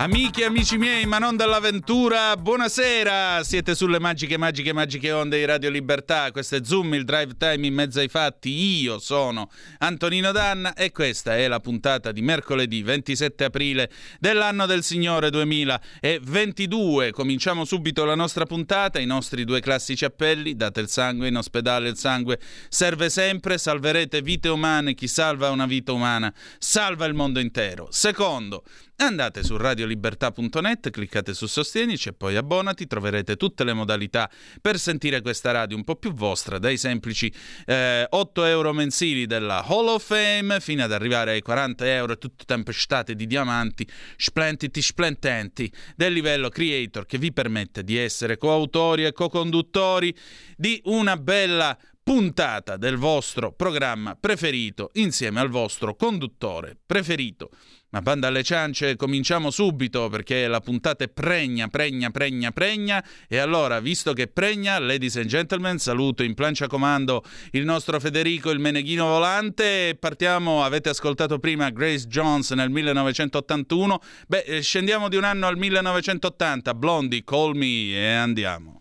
Amiche e amici miei, ma non dall'avventura, buonasera, siete sulle magiche onde di Radio Libertà, questo è Zoom, il drive time in mezzo ai fatti, io sono Antonino Danna e questa è la puntata di mercoledì 27 aprile dell'anno del Signore 2022, cominciamo subito la nostra puntata, i nostri due classici appelli, date il sangue, in ospedale il sangue serve sempre, salverete vite umane, chi salva una vita umana salva il mondo intero. Secondo, andate su radiolibertà.net, cliccate su Sostienici e poi abbonati, troverete tutte le modalità per sentire questa radio un po' più vostra, dai semplici 8 euro mensili della Hall of Fame fino ad arrivare ai 40 euro tutte tempestate di diamanti splendenti del livello creator, che vi permette di essere coautori e co-conduttori di una bella puntata del vostro programma preferito insieme al vostro conduttore preferito. Ma banda alle ciance, cominciamo subito perché la puntata è pregna e allora, visto che pregna, ladies and gentlemen, saluto in plancia comando il nostro Federico, il Meneghino Volante, partiamo. Avete ascoltato prima Grace Jones nel 1981, scendiamo di un anno al 1980, Blondie, Call Me, e andiamo.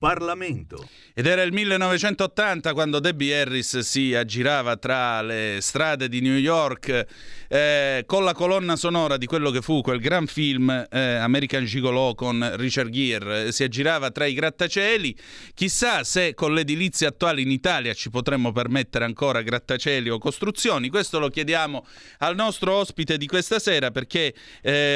Parlamento. Ed era il 1980 quando Debbie Harris si aggirava tra le strade di New York con la colonna sonora di quello che fu quel gran film American Gigolo con Richard Gere. Si aggirava tra i grattacieli. Chissà se con l'edilizia attuale in Italia ci potremmo permettere ancora grattacieli o costruzioni. Questo lo chiediamo al nostro ospite di questa sera perché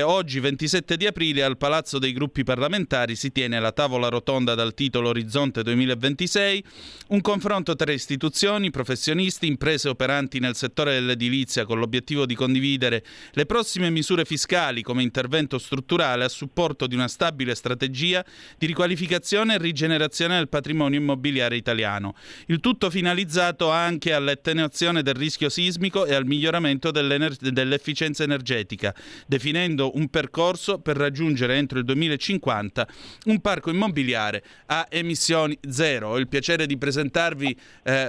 oggi 27 di aprile al Palazzo dei Gruppi Parlamentari si tiene la tavola rotonda dal titolo L'Orizzonte 2026, un confronto tra istituzioni, professionisti, imprese operanti nel settore dell'edilizia con l'obiettivo di condividere le prossime misure fiscali come intervento strutturale a supporto di una stabile strategia di riqualificazione e rigenerazione del patrimonio immobiliare italiano. Il tutto finalizzato anche all'attenuazione del rischio sismico e al miglioramento dell'efficienza energetica, definendo un percorso per raggiungere entro il 2050 un parco immobiliare a a emissioni zero. Ho il piacere di presentarvi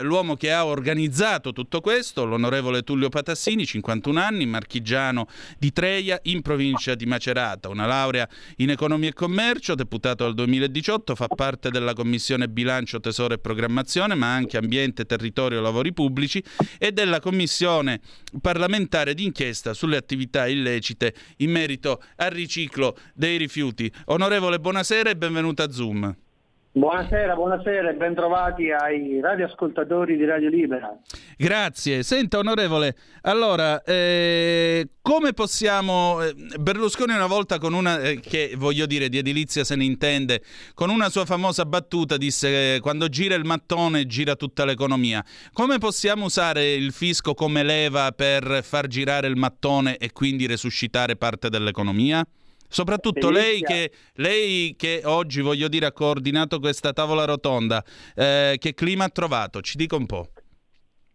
l'uomo che ha organizzato tutto questo, l'onorevole Tullio Patassini, 51 anni, marchigiano di Treia in provincia di Macerata, una laurea in economia e commercio, deputato al 2018, fa parte della commissione bilancio, tesoro e programmazione, ma anche ambiente, territorio, lavori pubblici, e della commissione parlamentare d'inchiesta sulle attività illecite in merito al riciclo dei rifiuti. Onorevole, buonasera e benvenuto a Zoom. Buonasera, buonasera e bentrovati ai radioascoltatori di Radio Libera. Grazie. Senta, onorevole, allora, come possiamo... Berlusconi una volta con una, che voglio dire di edilizia se ne intende, con una sua famosa battuta disse quando gira il mattone gira tutta l'economia. Come possiamo usare il fisco come leva per far girare il mattone e quindi resuscitare parte dell'economia? Soprattutto lei che oggi, voglio dire, ha coordinato questa tavola rotonda, che clima ha trovato? Ci dica un po'.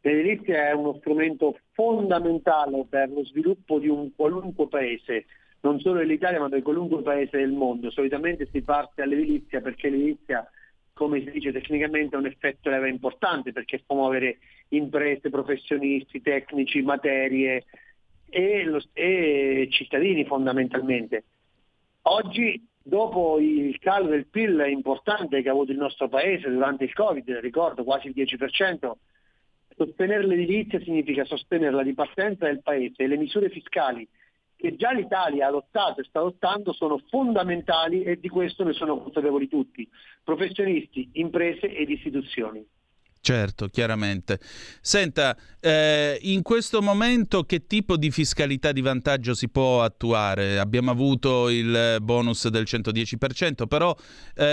L'edilizia è uno strumento fondamentale per lo sviluppo di un qualunque paese, non solo dell'Italia ma di qualunque paese del mondo. Solitamente si parte dall'edilizia perché l'edilizia, come si dice tecnicamente, ha un effetto leva importante perché può muovere imprese, professionisti, tecnici, materie e cittadini fondamentalmente. Oggi, dopo il calo del PIL importante che ha avuto il nostro Paese durante il Covid, ricordo quasi il 10%, sostenere l'edilizia significa sostenere la ripartenza del Paese, e le misure fiscali che già l'Italia ha adottato e sta adottando sono fondamentali e di questo ne sono consapevoli tutti, professionisti, imprese ed istituzioni. Certo, chiaramente. Senta, in questo momento che tipo di fiscalità di vantaggio si può attuare? Abbiamo avuto il bonus del 110%, però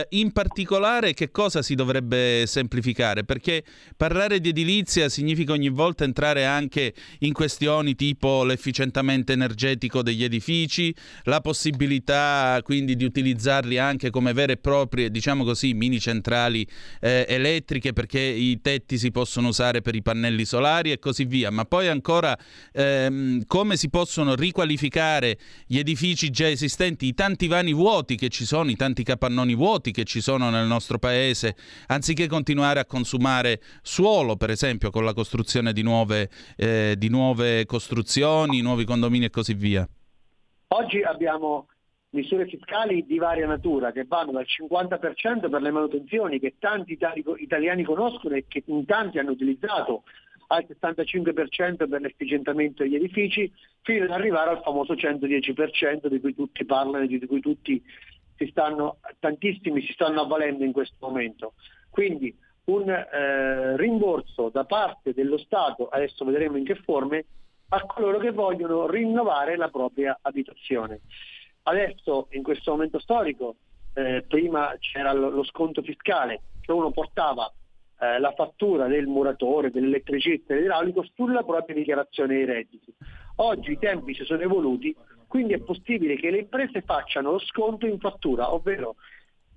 in particolare che cosa si dovrebbe semplificare? Perché parlare di edilizia significa ogni volta entrare anche in questioni tipo l'efficientamento energetico degli edifici, la possibilità quindi di utilizzarli anche come vere e proprie, diciamo così, mini centrali elettriche, perché i tetti si possono usare per i pannelli solari e così via, ma poi ancora come si possono riqualificare gli edifici già esistenti, i tanti vani vuoti che ci sono, i tanti capannoni vuoti che ci sono nel nostro paese, anziché continuare a consumare suolo, per esempio, con la costruzione di nuove costruzioni, nuovi condomini e così via. Oggi abbiamo misure fiscali di varia natura che vanno dal 50% per le manutenzioni che tanti italiani conoscono e che in tanti hanno utilizzato, al 75% per l'efficientamento degli edifici, fino ad arrivare al famoso 110% di cui tutti parlano e di cui tutti tantissimi si stanno avvalendo in questo momento. Quindi un rimborso da parte dello Stato, adesso vedremo in che forme, a coloro che vogliono rinnovare la propria abitazione. Adesso, in questo momento storico, prima c'era lo sconto fiscale, che uno portava la fattura del muratore, dell'elettricista e dell'idraulico sulla propria dichiarazione dei redditi. Oggi i tempi si sono evoluti, quindi è possibile che le imprese facciano lo sconto in fattura, ovvero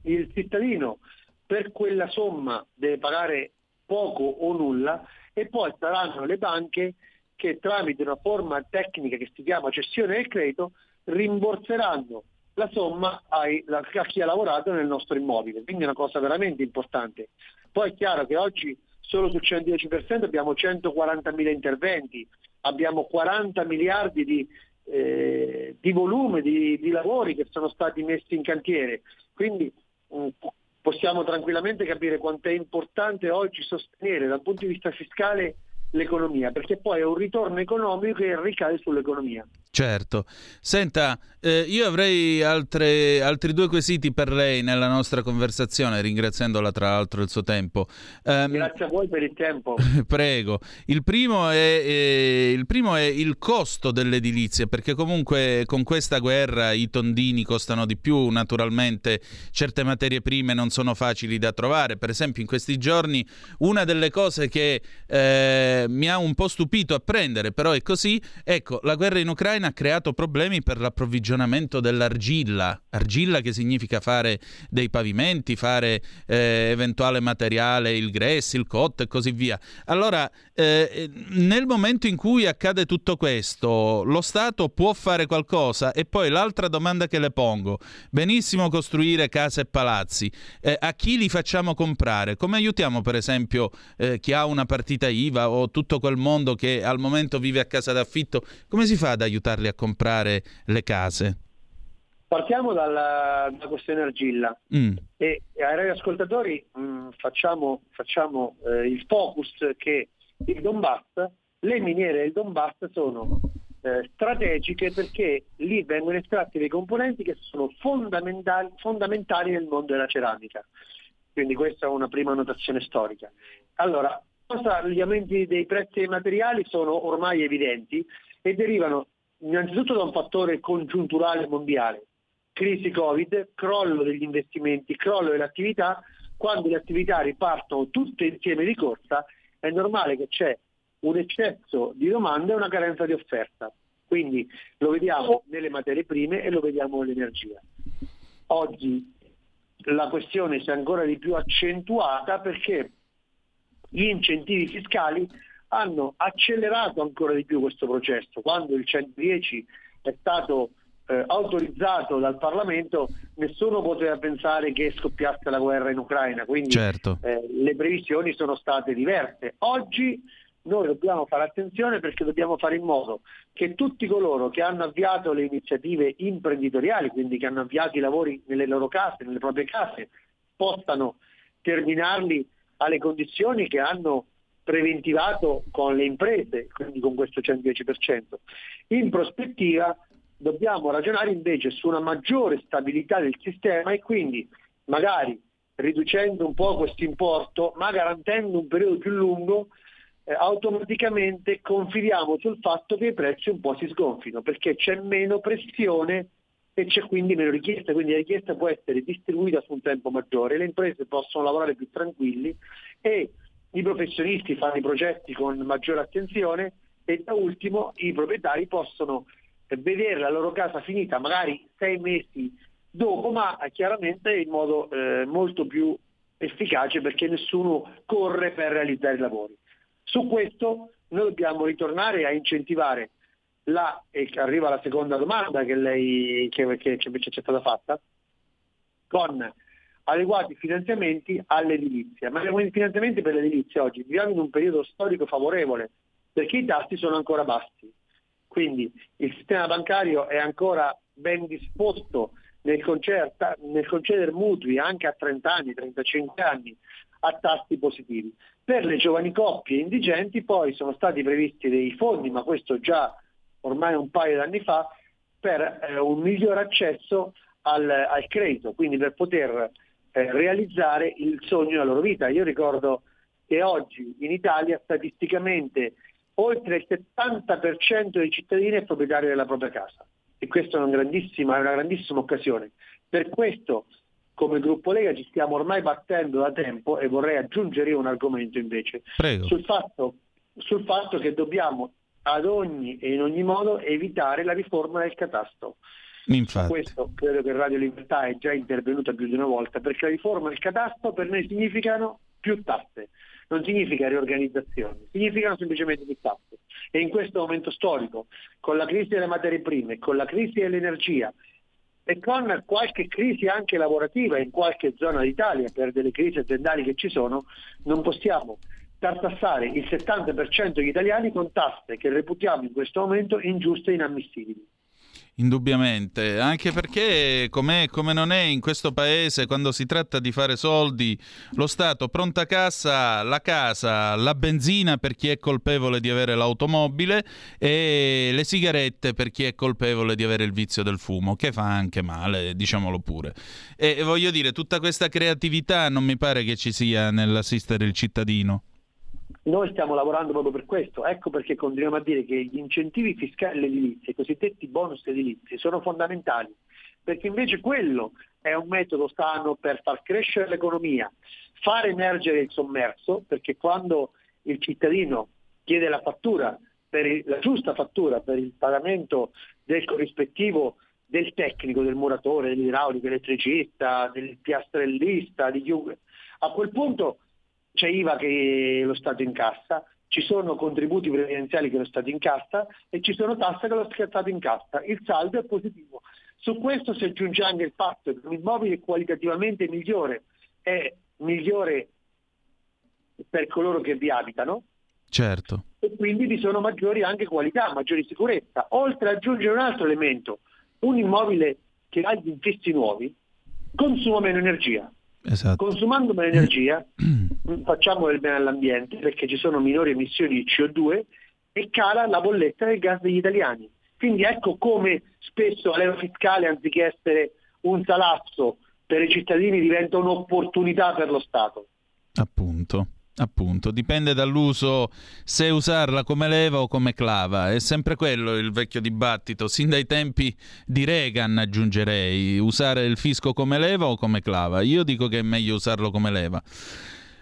il cittadino per quella somma deve pagare poco o nulla e poi saranno le banche che tramite una forma tecnica che si chiama cessione del credito rimborseranno la somma a chi ha lavorato nel nostro immobile, quindi è una cosa veramente importante. Poi è chiaro che oggi solo sul 110% abbiamo 140.000 interventi, abbiamo 40 miliardi di volume di lavori che sono stati messi in cantiere, quindi possiamo tranquillamente capire quanto è importante oggi sostenere dal punto di vista fiscale l'economia, perché poi è un ritorno economico che ricade sull'economia. Certo. Senta, io avrei altri due quesiti per lei nella nostra conversazione, ringraziandola tra l'altro il suo tempo. Grazie a voi per il tempo. Prego. Il primo è il costo dell'edilizia, perché comunque con questa guerra i tondini costano di più, naturalmente certe materie prime non sono facili da trovare. Per esempio in questi giorni una delle cose che mi ha un po' stupito apprendere, però è così, ecco, la guerra in Ucraina ha creato problemi per l'approvvigionamento dell'argilla, che significa fare dei pavimenti, fare eventuale materiale, il gres, il cotto e così via. Allora Nel momento in cui accade tutto questo, lo Stato può fare qualcosa? E poi l'altra domanda che le pongo: benissimo costruire case e palazzi, a chi li facciamo comprare? Come aiutiamo per esempio chi ha una partita IVA o tutto quel mondo che al momento vive a casa d'affitto? Come si fa ad aiutarli a comprare le case? Partiamo dalla questione argilla e ai radioascoltatori facciamo il focus che il Donbass, le miniere del Donbass sono strategiche, perché lì vengono estratti dei componenti che sono fondamentali nel mondo della ceramica. Quindi questa è una prima notazione storica. Allora, gli aumenti dei prezzi dei materiali sono ormai evidenti e derivano innanzitutto da un fattore congiunturale mondiale: crisi Covid, crollo degli investimenti, crollo dell'attività. Quando le attività ripartono tutte insieme di corsa, è normale che c'è un eccesso di domanda e una carenza di offerta. Quindi lo vediamo nelle materie prime e lo vediamo nell'energia. Oggi la questione si è ancora di più accentuata perché gli incentivi fiscali hanno accelerato ancora di più questo processo. Quando il 110 è stato autorizzato dal Parlamento, nessuno poteva pensare che scoppiasse la guerra in Ucraina, quindi certo, le previsioni sono state diverse. Oggi noi dobbiamo fare attenzione, perché dobbiamo fare in modo che tutti coloro che hanno avviato le iniziative imprenditoriali, quindi che hanno avviato i lavori nelle loro case, nelle proprie case, possano terminarli alle condizioni che hanno preventivato con le imprese, quindi con questo 110%. In prospettiva dobbiamo ragionare invece su una maggiore stabilità del sistema e quindi magari riducendo un po' questo importo, ma garantendo un periodo più lungo, automaticamente confidiamo sul fatto che i prezzi un po' si sgonfino, perché c'è meno pressione e c'è quindi meno richiesta, quindi la richiesta può essere distribuita su un tempo maggiore, le imprese possono lavorare più tranquilli e i professionisti fanno i progetti con maggiore attenzione e da ultimo i proprietari possono vedere la loro casa finita magari 6 mesi dopo, ma chiaramente in modo molto più efficace, perché nessuno corre per realizzare i lavori. Su questo noi dobbiamo ritornare a incentivare e arriva la seconda domanda che invece c'è stata fatta, con adeguati finanziamenti all'edilizia. Ma i finanziamenti per l'edilizia oggi, viviamo in un periodo storico favorevole perché i tassi sono ancora bassi, quindi il sistema bancario è ancora ben disposto nel concedere mutui anche a 30 anni, 35 anni a tassi positivi. Per le giovani coppie indigenti poi sono stati previsti dei fondi, ma questo già ormai un paio di anni fa, per un miglior accesso al credito, quindi per poter realizzare il sogno della loro vita. Io ricordo che oggi in Italia statisticamente oltre il 70% dei cittadini è proprietario della propria casa, e questa è una grandissima occasione. Per questo come gruppo Lega ci stiamo ormai battendo da tempo, e vorrei aggiungere un argomento invece sul fatto che dobbiamo ad ogni e in ogni modo evitare la riforma del catasto. Infatti. Questo credo che Radio Libertà è già intervenuta più di una volta, perché la riforma del catasto per noi significano più tasse, non significa riorganizzazione, significano semplicemente più tasse. E in questo momento storico, con la crisi delle materie prime, con la crisi dell'energia e con qualche crisi anche lavorativa in qualche zona d'Italia per delle crisi aziendali che ci sono, non possiamo tartassare il 70% degli italiani con tasse che reputiamo in questo momento ingiuste e inammissibili. Indubbiamente, anche perché come non è in questo paese, quando si tratta di fare soldi, lo Stato pronta cassa, la casa, la benzina per chi è colpevole di avere l'automobile e le sigarette per chi è colpevole di avere il vizio del fumo, che fa anche male, diciamolo pure. E voglio dire, tutta questa creatività non mi pare che ci sia nell'assistere il cittadino. Noi stiamo lavorando proprio per questo, ecco perché continuiamo a dire che gli incentivi fiscali edilizi, i cosiddetti bonus edilizi, sono fondamentali, perché invece quello è un metodo sano per far crescere l'economia, far emergere il sommerso, perché quando il cittadino chiede la fattura, la giusta fattura per il pagamento del corrispettivo del tecnico, del muratore, dell'idraulico, dell'elettricista, del piastrellista, a quel punto c'è IVA che lo Stato incassa, Ci sono contributi previdenziali che lo Stato incassa e ci sono tasse che lo Stato incassa. Il saldo è positivo. Su questo si aggiunge anche il fatto che un immobile qualitativamente migliore è migliore per coloro che vi abitano. Certo. E quindi vi sono maggiori anche qualità, maggiori sicurezza. Oltre ad aggiungere un altro elemento, un immobile che ha gli infissi nuovi consuma meno energia. Esatto. Consumando meno energia facciamo del bene all'ambiente, perché ci sono minori emissioni di CO2 e cala la bolletta del gas degli italiani. Quindi ecco come spesso l'euro fiscale, anziché essere un salasso per i cittadini, diventa un'opportunità per lo Stato. Appunto, dipende dall'uso, se usarla come leva o come clava. È sempre quello il vecchio dibattito, sin dai tempi di Reagan aggiungerei, usare il fisco come leva o come clava. Io dico che è meglio usarlo come leva.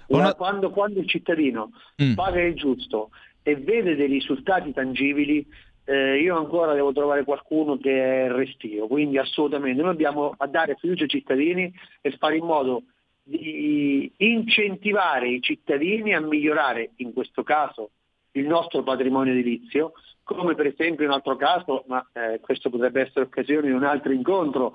Quando il cittadino paga il giusto e vede dei risultati tangibili, io ancora devo trovare qualcuno che è restio, quindi assolutamente noi dobbiamo dare fiducia ai cittadini e fare in modo di incentivare i cittadini a migliorare, in questo caso, il nostro patrimonio edilizio, come per esempio in un altro caso, ma questo potrebbe essere occasione di un altro incontro,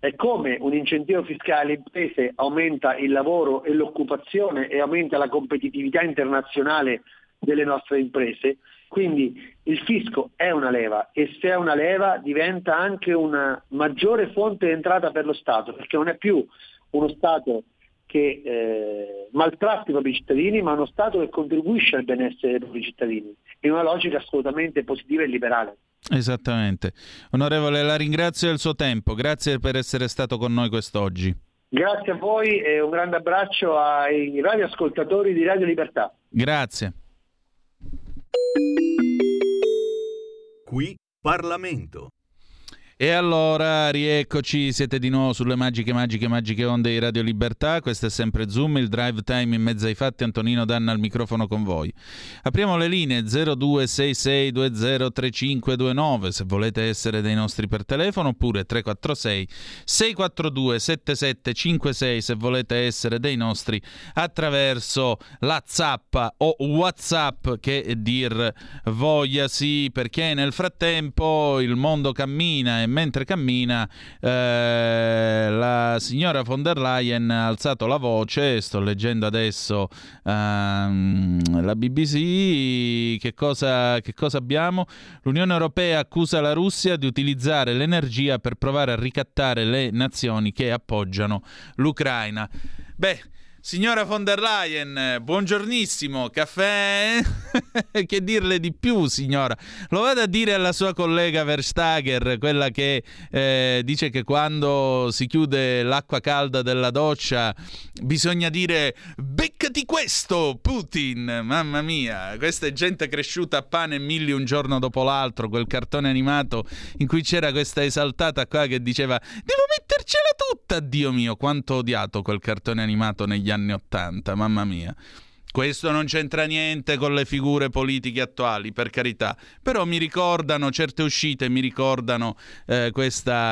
è come un incentivo fiscale alle imprese aumenta il lavoro e l'occupazione e aumenta la competitività internazionale delle nostre imprese. Quindi il fisco è una leva, e se è una leva diventa anche una maggiore fonte di entrata per lo Stato, perché non è più uno Stato che maltratti i propri cittadini, ma uno Stato che contribuisce al benessere dei propri cittadini, in una logica assolutamente positiva e liberale. Esattamente. Onorevole, la ringrazio del suo tempo, grazie per essere stato con noi quest'oggi. Grazie a voi e un grande abbraccio ai radioascoltatori di Radio Libertà. Grazie. Qui Parlamento. E allora, rieccoci, siete di nuovo sulle magiche onde di Radio Libertà. Questo è sempre Zoom, il drive time in mezzo ai fatti. Antonino Danna al microfono con voi. Apriamo le linee 0266203529 se volete essere dei nostri per telefono, oppure 346 642 7756 se volete essere dei nostri attraverso la zappa o WhatsApp, che dir voglia, sì, perché nel frattempo il mondo cammina. Mentre cammina, la signora von der Leyen ha alzato la voce. Sto leggendo adesso la BBC. Che cosa abbiamo? L'Unione Europea accusa la Russia di utilizzare l'energia per provare a ricattare le nazioni che appoggiano l'Ucraina. Beh, signora von der Leyen, buongiornissimo, caffè? Che dirle di più, signora? Lo vado a dire alla sua collega Verstager, quella che dice che quando si chiude l'acqua calda della doccia bisogna dire beccati questo, Putin! Mamma mia, questa è gente cresciuta a pane e milli un giorno dopo l'altro, quel cartone animato in cui c'era questa esaltata qua che diceva devo mettercela tutta, Dio mio, quanto ho odiato quel cartone animato negli anni 80, mamma mia. Questo non c'entra niente con le figure politiche attuali, per carità, però mi ricordano certe uscite, mi ricordano questi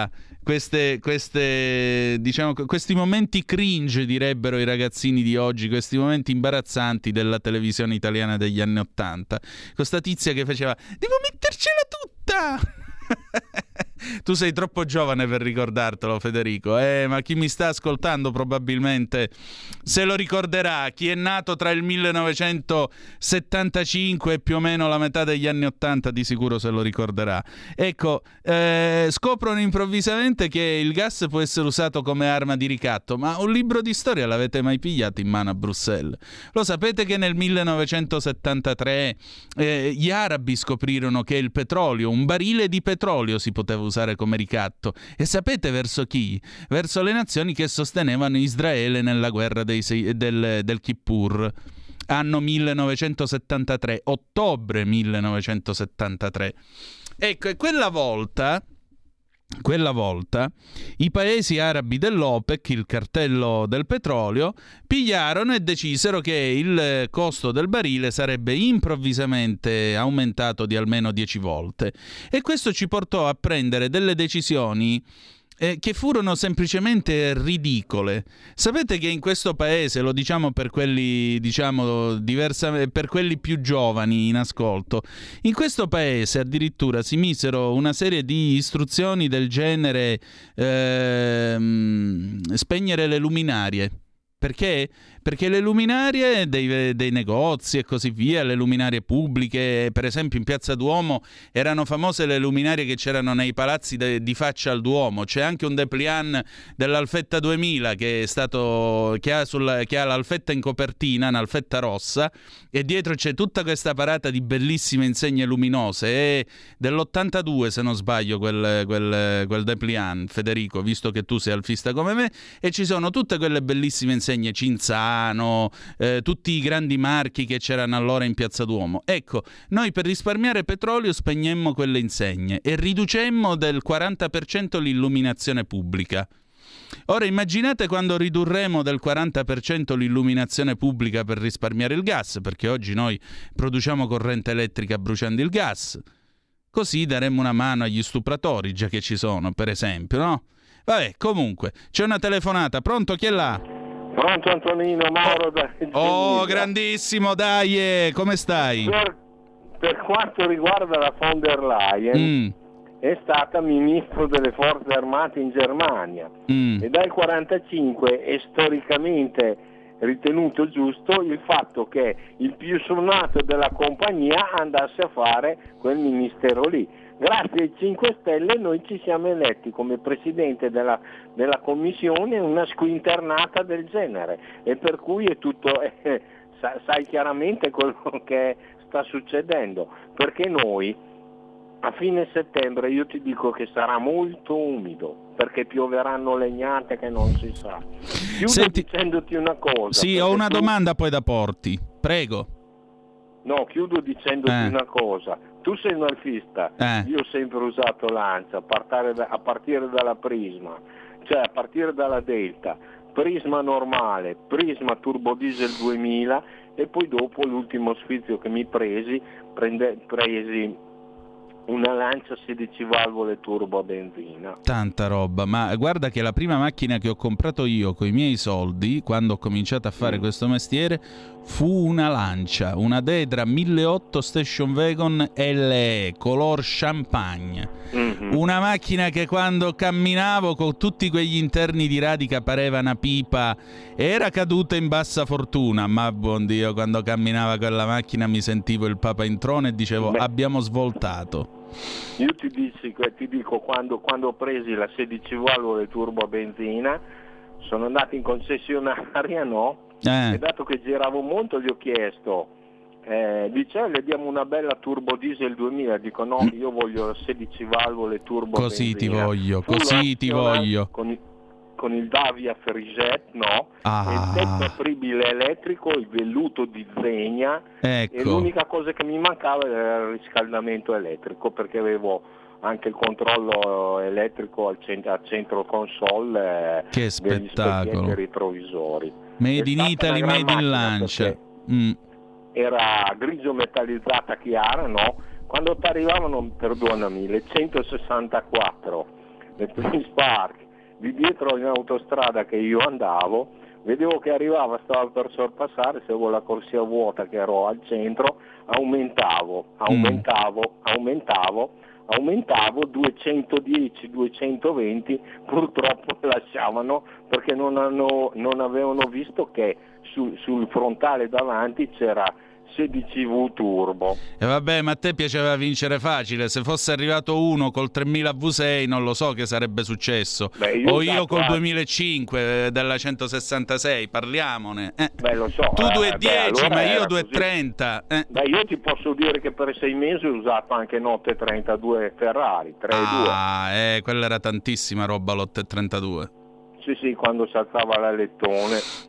momenti cringe, direbbero i ragazzini di oggi, questi momenti imbarazzanti della televisione italiana degli anni 80, questa tizia che faceva devo mettercela tutta. Tu sei troppo giovane per ricordartelo, Federico, ma chi mi sta ascoltando probabilmente se lo ricorderà, chi è nato tra il 1975 e più o meno la metà degli anni 80 di sicuro se lo ricorderà. Ecco, scoprono improvvisamente che il gas può essere usato come arma di ricatto, ma un libro di storia l'avete mai pigliato in mano a Bruxelles? Lo sapete che nel 1973 gli arabi scoprirono che il petrolio, un barile di petrolio si poteva usare come ricatto, e sapete verso chi? Verso le nazioni che sostenevano Israele nella guerra del Kippur, anno 1973, ottobre 1973. Ecco, e quella volta i paesi arabi dell'OPEC, il cartello del petrolio, pigliarono e decisero che il costo del barile sarebbe improvvisamente aumentato di almeno 10 volte, e questo ci portò a prendere delle decisioni che furono semplicemente ridicole. Sapete che in questo paese, lo diciamo per quelli, per quelli più giovani in ascolto, in questo paese addirittura si misero una serie di istruzioni del genere spegnere le luminarie. Perché? Perché le luminarie dei negozi e così via, le luminarie pubbliche, per esempio in Piazza Duomo erano famose le luminarie che c'erano nei palazzi di faccia al Duomo. C'è anche un dépliant dell'Alfetta 2000 che ha l'Alfetta in copertina, un'alfetta rossa, e dietro c'è tutta questa parata di bellissime insegne luminose. È dell'82 se non sbaglio quel dépliant, Federico, visto che tu sei alfista come me, e ci sono tutte quelle bellissime insegne, Cinzano, tutti i grandi marchi che c'erano allora in Piazza Duomo. Ecco, noi per risparmiare petrolio spegnemmo quelle insegne e riducemmo del 40% l'illuminazione pubblica. Ora immaginate quando ridurremo del 40% l'illuminazione pubblica per risparmiare il gas, perché oggi noi produciamo corrente elettrica bruciando il gas. Così daremmo una mano agli stupratori, già che ci sono, per esempio, no? Vabbè, comunque, c'è una telefonata. Pronto, chi è là? Pronto Antonino, Mauro da Giulia. Oh, grandissimo, dai, come stai? Per quanto riguarda la von der Leyen, è stata ministro delle forze armate in Germania e dal 1945 è storicamente ritenuto giusto il fatto che il più suonato della compagnia andasse a fare quel ministero lì. Grazie ai 5 Stelle noi ci siamo eletti come presidente della commissione una squinternata del genere, e per cui è tutto, sai chiaramente quello che sta succedendo, perché noi a fine settembre, io ti dico che sarà molto umido, perché pioveranno legnate che non si sa. Chiudo dicendoti una cosa. Sì, ho una domanda poi da porti, prego. No, chiudo dicendoti una cosa. Tu sei un alfista, io ho sempre usato l'Ancia, a partire dalla Prisma, cioè a partire dalla Delta, Prisma normale, Prisma Turbo Diesel 2000 e poi dopo l'ultimo sfizio che mi presi una Lancia 16 valvole turbo a benzina. Tanta roba, ma guarda che la prima macchina che ho comprato io coi miei soldi, quando ho cominciato a fare questo mestiere, fu una Lancia, una Dedra 1800 Station Wagon LE, color champagne. Una macchina che quando camminavo con tutti quegli interni di radica pareva una pipa, era caduta in bassa fortuna, ma buon Dio, quando camminava con la macchina mi sentivo il Papa in trono e dicevo abbiamo svoltato. Io ti dico quando ho preso la 16 valvole turbo a benzina sono andato in concessionaria, e dato che giravo molto gli ho chiesto, dice le diamo una bella turbo diesel 2000, dico no, io voglio 16 valvole turbo così benzina. Così ti voglio con il Davia Friget, il tetto apribile elettrico, il velluto di Zegna, ecco. E l'unica cosa che mi mancava era il riscaldamento elettrico, perché avevo anche il controllo elettrico al centro console, che spettacolo, degli retrovisori. Made in Italy, made in Lancia. Era grigio metallizzata chiara, quando arrivavano, perdonami, le 164, le Prince Park, di dietro in autostrada che io andavo, vedevo che arrivava, stava per sorpassare, seguivo la corsia vuota che ero al centro, aumentavo 210, 220, purtroppo lasciavano perché non avevano visto che sul frontale davanti c'era 16V turbo. E vabbè, ma a te piaceva vincere facile. Se fosse arrivato uno col 3000 V6 non lo so che sarebbe successo. Io col 2005 della 166, parliamone. Lo so. Tu 210, allora ma io 230. Io ti posso dire che per 6 mesi ho usato anche 932 Ferrari 3.2. Quella era tantissima roba l'832. Sì, quando si alzava l'alettone.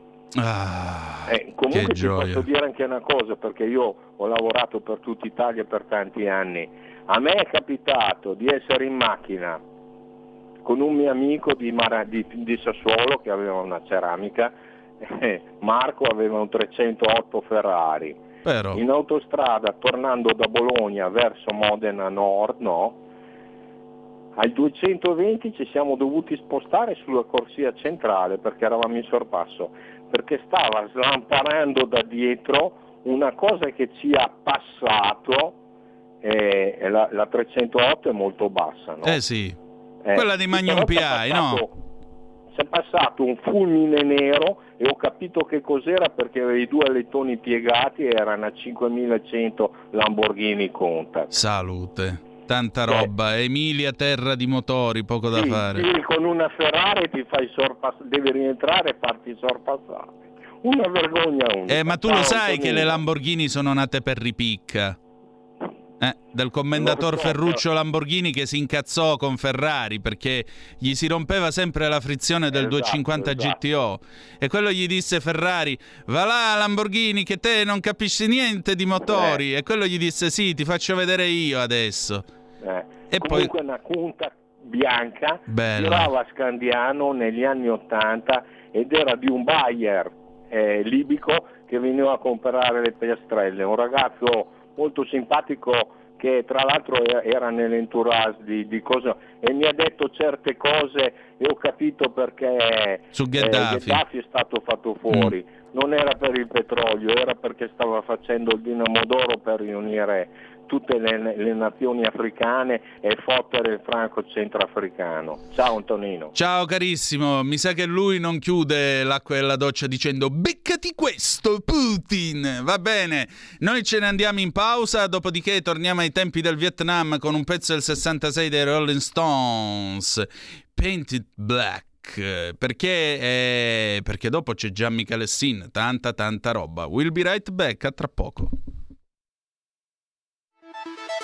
Comunque ti posso dire anche una cosa, perché io ho lavorato per tutta Italia per tanti anni, a me è capitato di essere in macchina con un mio amico di Sassuolo che aveva una ceramica, Marco aveva un 308 Ferrari. Però in autostrada tornando da Bologna verso Modena Nord, Al 220 ci siamo dovuti spostare sulla corsia centrale perché eravamo in sorpasso, perché stava slamparando da dietro una cosa che ci ha passato, la 308 è molto bassa, no? Quella di Magnum P.I., no? C'è passato un fulmine nero e ho capito che cos'era perché aveva i due alettoni piegati e era una 5100 Lamborghini Countach. Salute. Tanta roba, Emilia terra di motori, poco da fare. Sì, con una Ferrari ti fai devi rientrare e farti sorpassare. Una vergogna unica. Ma tu lo sai che le Lamborghini sono nate per ripicca? Del commendator Ferruccio Lamborghini, che si incazzò con Ferrari perché gli si rompeva sempre la frizione del 250 GTO, e quello gli disse Ferrari: va là Lamborghini che te non capisci niente di motori. E quello gli disse: sì, ti faccio vedere io adesso. E comunque poi una Countach bianca girava a Scandiano negli anni 80 ed era di un buyer libico che veniva a comprare le piastrelle, un ragazzo molto simpatico che tra l'altro era nell'entourage di cosa, e mi ha detto certe cose e ho capito perché su Gheddafi è stato fatto fuori. Non era per il petrolio, era perché stava facendo il dinamo d'oro per riunire tutte le nazioni africane e fottere il franco centroafricano. Ciao Antonino. Ciao carissimo, mi sa che lui non chiude l'acqua e la doccia dicendo beccati questo Putin. Va bene, noi ce ne andiamo in pausa, dopodiché torniamo ai tempi del Vietnam con un pezzo del 66 dei Rolling Stones, Painted Black. Perché dopo c'è Gian Micalessin, tanta roba. We'll be right back, a tra poco.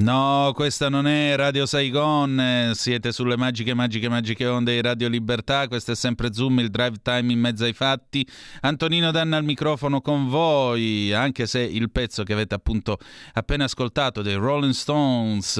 No, questa non è Radio Saigon, siete sulle magiche onde di Radio Libertà, questo è sempre Zoom, il drive time in mezzo ai fatti. Antonino Danna al microfono con voi, anche se il pezzo che avete appunto appena ascoltato dei Rolling Stones,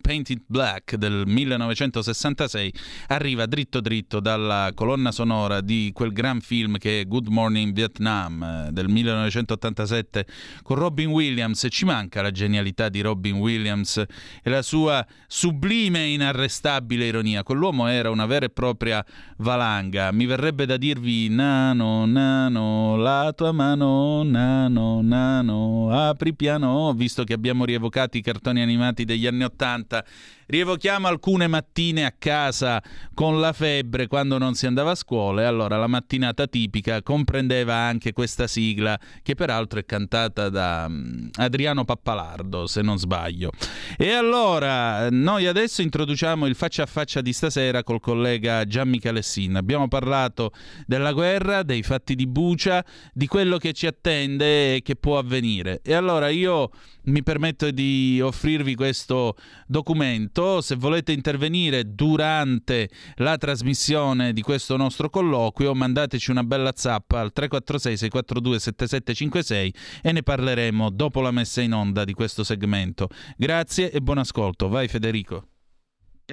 Painted Black del 1966, arriva dritto dalla colonna sonora di quel gran film che è Good Morning Vietnam del 1987 con Robin Williams, e ci manca la genialità di Robin Williams e la sua sublime e inarrestabile ironia. Quell'uomo era una vera e propria valanga. Mi verrebbe da dirvi: nano, la tua mano, nano, apri piano. Visto che abbiamo rievocato i cartoni animati degli anni '80, rievochiamo alcune mattine a casa con la febbre quando non si andava a scuola, e allora la mattinata tipica comprendeva anche questa sigla, che peraltro è cantata da Adriano Pappalardo, se non sbaglio. E allora noi adesso introduciamo il faccia a faccia di stasera col collega Gian Micalessin. Abbiamo parlato della guerra, dei fatti di Buča, di quello che ci attende e che può avvenire. E allora io mi permetto di offrirvi questo documento. Se volete intervenire durante la trasmissione di questo nostro colloquio, mandateci una bella zappa al 346-642-7756 e ne parleremo dopo la messa in onda di questo segmento. Grazie e buon ascolto. Vai Federico.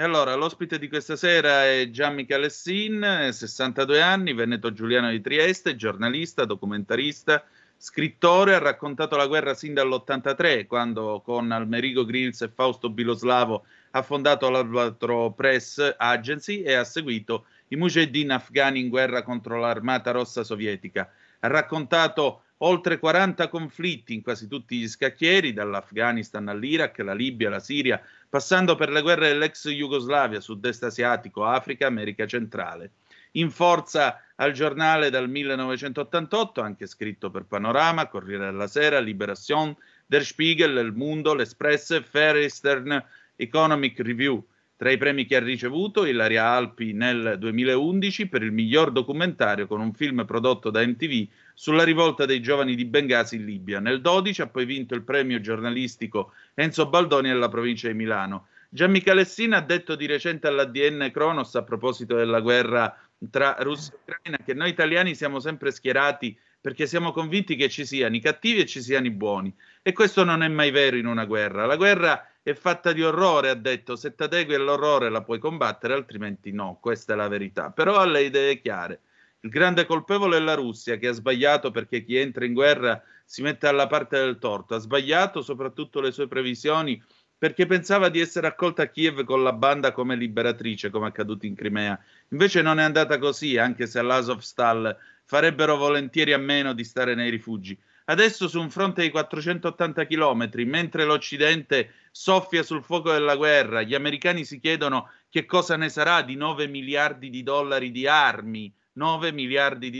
Allora, l'ospite di questa sera è Gian Micalessin, 62 anni, veneto giuliano di Trieste, giornalista, documentarista, scrittore. Ha raccontato la guerra sin dall'83, quando con Almerico Grills e Fausto Biloslavo ha fondato l'Albatro Press Agency e ha seguito i mujahedin afghani in guerra contro l'armata rossa sovietica. Ha raccontato oltre 40 conflitti in quasi tutti gli scacchieri, dall'Afghanistan all'Iraq, la Libia, la Siria, passando per le guerre dell'ex Jugoslavia, sud-est asiatico, Africa, America centrale. In forza al giornale dal 1988, anche scritto per Panorama, Corriere della Sera, Liberazione, Der Spiegel, El Mundo, L'Espresso e Fair Eastern Economic Review. Tra i premi che ha ricevuto, Ilaria Alpi nel 2011 per il miglior documentario con un film prodotto da MTV sulla rivolta dei giovani di Bengasi in Libia. Nel 2012 ha poi vinto il premio giornalistico Enzo Baldoni alla provincia di Milano. Gian Micalessin ha detto di recente all'ADN Cronos, a proposito della guerra tra Russia e Ucraina, che noi italiani siamo sempre schierati perché siamo convinti che ci siano i cattivi e ci siano i buoni. E questo non è mai vero in una guerra. La guerra è fatta di orrore, ha detto. Se t'adegui all'orrore la puoi combattere, altrimenti no. Questa è la verità. Però ha le idee chiare. Il grande colpevole è la Russia, che ha sbagliato perché chi entra in guerra si mette alla parte del torto. Ha sbagliato soprattutto le sue previsioni, perché pensava di essere accolta a Kiev con la banda come liberatrice, come accaduto in Crimea. Invece non è andata così, anche se all'Azovstal farebbero volentieri a meno di stare nei rifugi. Adesso su un fronte di 480 chilometri, mentre l'Occidente soffia sul fuoco della guerra, gli americani si chiedono che cosa ne sarà di $9 miliardi di armi, $9 miliardi.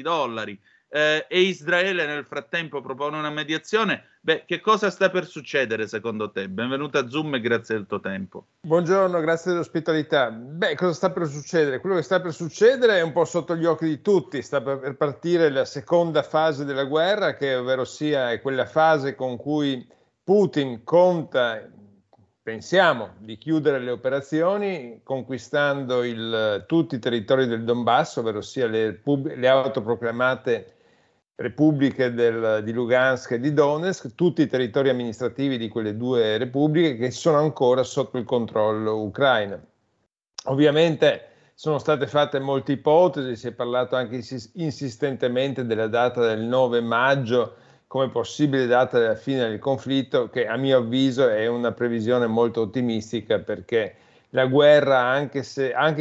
E Israele nel frattempo propone una mediazione. Beh, che cosa sta per succedere secondo te? Benvenuta a Zoom e grazie del tuo tempo. Buongiorno, grazie dell'ospitalità. Beh, cosa sta per succedere? Quello che sta per succedere è un po' sotto gli occhi di tutti. Sta per partire la seconda fase della guerra, che ovvero sia è quella fase con cui Putin conta, pensiamo, di chiudere le operazioni conquistando tutti i territori del Donbass, ovvero sia le autoproclamate repubbliche di Lugansk e di Donetsk, tutti i territori amministrativi di quelle due repubbliche che sono ancora sotto il controllo ucraino. Ovviamente sono state fatte molte ipotesi, si è parlato anche insistentemente della data del 9 maggio come possibile data della fine del conflitto, che a mio avviso è una previsione molto ottimistica, perché la guerra, anche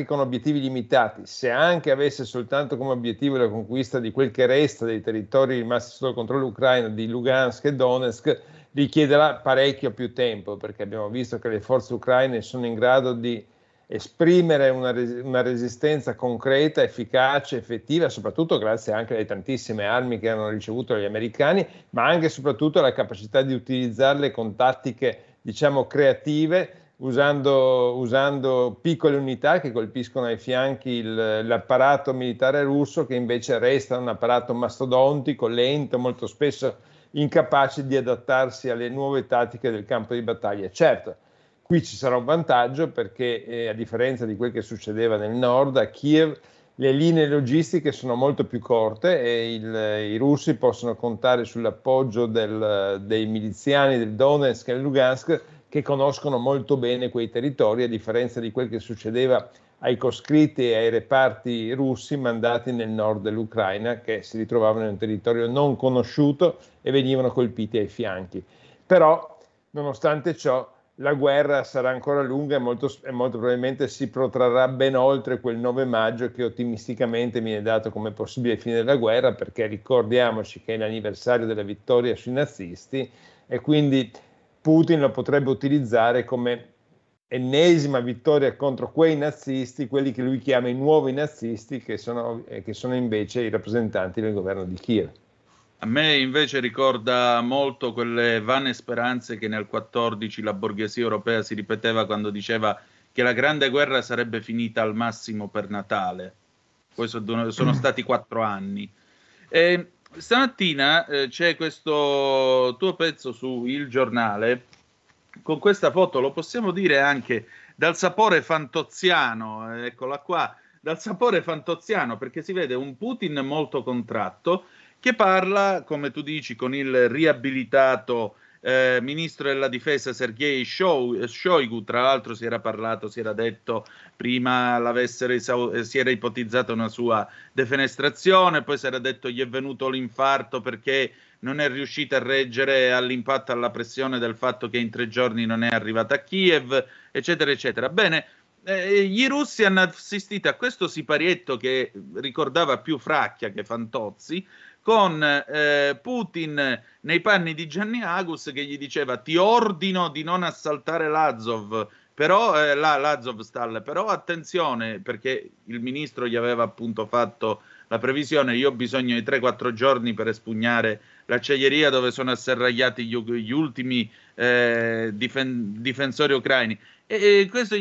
con obiettivi limitati, se anche avesse soltanto come obiettivo la conquista di quel che resta dei territori rimasti sotto controllo ucraino di Lugansk e Donetsk, richiederà parecchio più tempo, perché abbiamo visto che le forze ucraine sono in grado di esprimere una resistenza concreta, efficace, effettiva, soprattutto grazie anche alle tantissime armi che hanno ricevuto gli americani, ma anche e soprattutto alla capacità di utilizzarle con tattiche, diciamo, creative, usando piccole unità che colpiscono ai fianchi l'apparato militare russo, che invece resta un apparato mastodontico, lento, molto spesso incapace di adattarsi alle nuove tattiche del campo di battaglia. Certo, Qui ci sarà un vantaggio perché, a differenza di quel che succedeva nel nord, a Kiev le linee logistiche sono molto più corte e i russi possono contare sull'appoggio dei miliziani del Donetsk e Lugansk, che conoscono molto bene quei territori, a differenza di quel che succedeva ai coscritti e ai reparti russi mandati nel nord dell'Ucraina, che si ritrovavano in un territorio non conosciuto e venivano colpiti ai fianchi. Però, nonostante ciò, la guerra sarà ancora lunga e molto probabilmente si protrarrà ben oltre quel 9 maggio che ottimisticamente viene dato come possibile fine della guerra, perché ricordiamoci che è l'anniversario della vittoria sui nazisti e quindi Putin lo potrebbe utilizzare come ennesima vittoria contro quei nazisti, quelli che lui chiama i nuovi nazisti, che sono invece i rappresentanti del governo di Kiev. A me invece ricorda molto quelle vane speranze che nel 14 la borghesia europea si ripeteva quando diceva che la grande guerra sarebbe finita al massimo per Natale. Poi sono stati 4 anni. E stamattina c'è questo tuo pezzo su Il Giornale, con questa foto, lo possiamo dire anche dal sapore fantoziano, eccola qua, dal sapore fantoziano, perché si vede un Putin molto contratto, che parla, come tu dici, con il riabilitato ministro della difesa Sergei Shoigu. Tra l'altro si era detto prima si era ipotizzata una sua defenestrazione, poi si era detto gli è venuto l'infarto perché non è riuscita a reggere all'impatto, alla pressione del fatto che in 3 giorni non è arrivata a Kiev, eccetera, eccetera. Bene, gli russi hanno assistito a questo siparietto che ricordava più Fracchia che Fantozzi, con Putin nei panni di Gianni Agus che gli diceva ti ordino di non assaltare l'Azov, però l'Azovstal, però attenzione, perché il ministro gli aveva appunto fatto la previsione, io ho bisogno di 3-4 giorni per espugnare l'acciaieria dove sono asserragliati gli ultimi difensori ucraini. E questo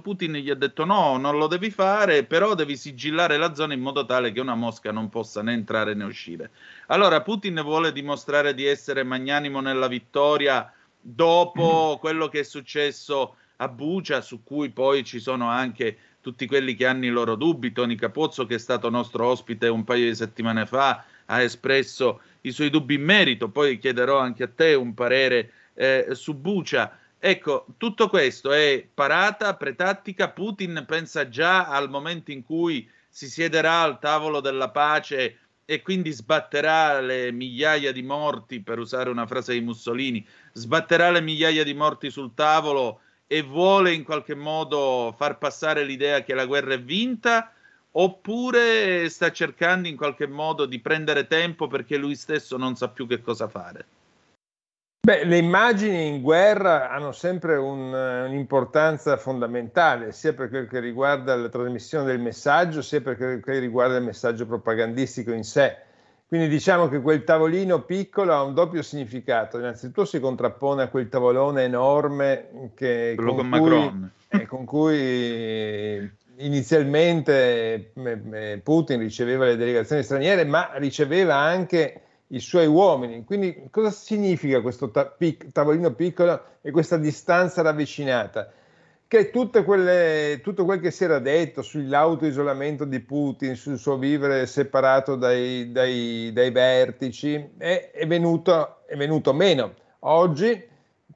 Putin gli ha detto no, non lo devi fare, però devi sigillare la zona in modo tale che una mosca non possa né entrare né uscire. Allora Putin vuole dimostrare di essere magnanimo nella vittoria dopo quello che è successo a Buča, su cui poi ci sono anche tutti quelli che hanno i loro dubbi. Toni Capozzo, che è stato nostro ospite un paio di settimane fa, ha espresso i suoi dubbi in merito, poi chiederò anche a te un parere su Buča. Ecco, tutto questo è parata, pretattica. Putin pensa già al momento in cui si siederà al tavolo della pace e quindi sbatterà le migliaia di morti, per usare una frase di Mussolini, sbatterà le migliaia di morti sul tavolo e vuole in qualche modo far passare l'idea che la guerra è vinta, oppure sta cercando in qualche modo di prendere tempo perché lui stesso non sa più che cosa fare. Beh, le immagini in guerra hanno sempre un'importanza fondamentale, sia per quel che riguarda la trasmissione del messaggio, sia per quel che riguarda il messaggio propagandistico in sé. Quindi diciamo che quel tavolino piccolo ha un doppio significato. Innanzitutto si contrappone a quel tavolone enorme con cui inizialmente Putin riceveva le delegazioni straniere, ma riceveva anche i suoi uomini. Quindi cosa significa questo tavolino piccolo e questa distanza ravvicinata? Che tutto quel che si era detto sull'autoisolamento di Putin, sul suo vivere separato dai vertici, è venuto meno. Oggi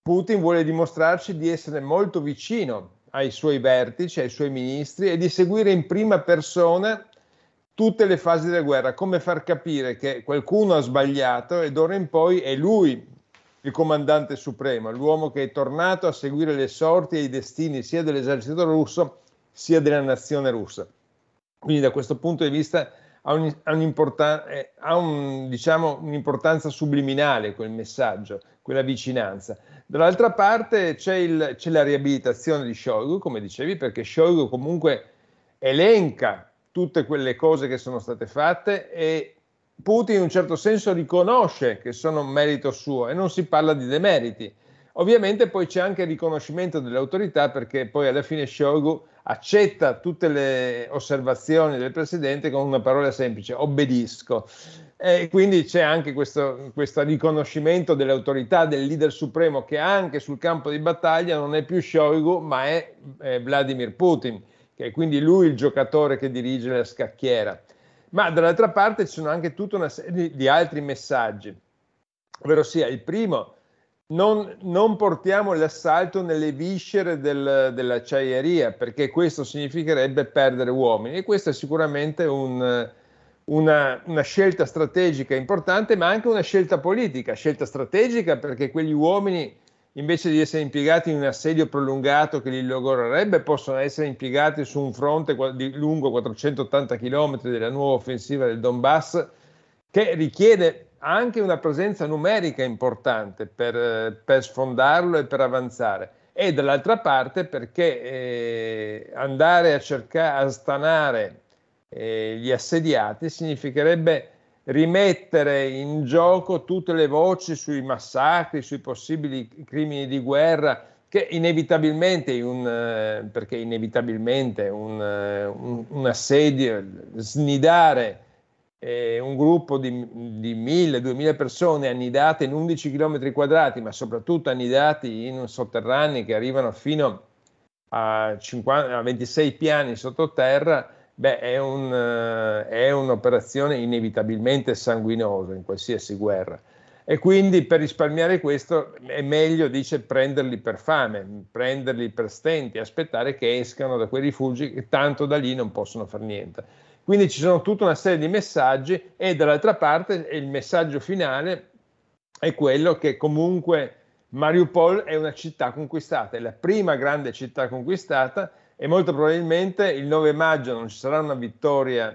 Putin vuole dimostrarci di essere molto vicino ai suoi vertici, ai suoi ministri, e di seguire in prima persona tutte le fasi della guerra, come far capire che qualcuno ha sbagliato e d'ora in poi è lui il comandante supremo, l'uomo che è tornato a seguire le sorti e i destini sia dell'esercito russo sia della nazione russa. Quindi da questo punto di vista ha un'importanza subliminale quel messaggio, quella vicinanza. Dall'altra parte c'è la riabilitazione di Shoigu, come dicevi, perché Shoigu comunque elenca tutte quelle cose che sono state fatte e Putin in un certo senso riconosce che sono un merito suo e non si parla di demeriti. Ovviamente poi c'è anche il riconoscimento dell'autorità, perché poi alla fine Shoigu accetta tutte le osservazioni del presidente con una parola semplice: obbedisco. E quindi c'è anche questo riconoscimento dell'autorità del leader supremo, che anche sul campo di battaglia non è più Shoigu ma è Vladimir Putin, che è quindi lui il giocatore che dirige la scacchiera. Ma dall'altra parte ci sono anche tutta una serie di altri messaggi, ovvero sia il primo: non portiamo l'assalto nelle viscere dell'acciaieria, perché questo significherebbe perdere uomini, e questa è sicuramente una scelta strategica importante, ma anche una scelta politica. Scelta strategica perché quegli uomini, invece di essere impiegati in un assedio prolungato che li logorerebbe, possono essere impiegati su un fronte di lungo 480 km della nuova offensiva del Donbass, che richiede anche una presenza numerica importante per sfondarlo e per avanzare. E dall'altra parte perché andare a stanare gli assediati significherebbe rimettere in gioco tutte le voci sui massacri, sui possibili crimini di guerra, che inevitabilmente un assedio, snidare un gruppo di 1.000-2.000 persone annidate in 11 km quadrati, ma soprattutto annidati in sotterranei che arrivano fino a 26 piani sottoterra, è un'operazione inevitabilmente sanguinosa in qualsiasi guerra. E quindi per risparmiare questo è meglio, dice, prenderli per fame, prenderli per stenti, aspettare che escano da quei rifugi, che tanto da lì non possono far niente. Quindi ci sono tutta una serie di messaggi, e dall'altra parte il messaggio finale è quello che comunque Mariupol è una città conquistata, è la prima grande città conquistata, e molto probabilmente il 9 maggio non ci sarà una vittoria,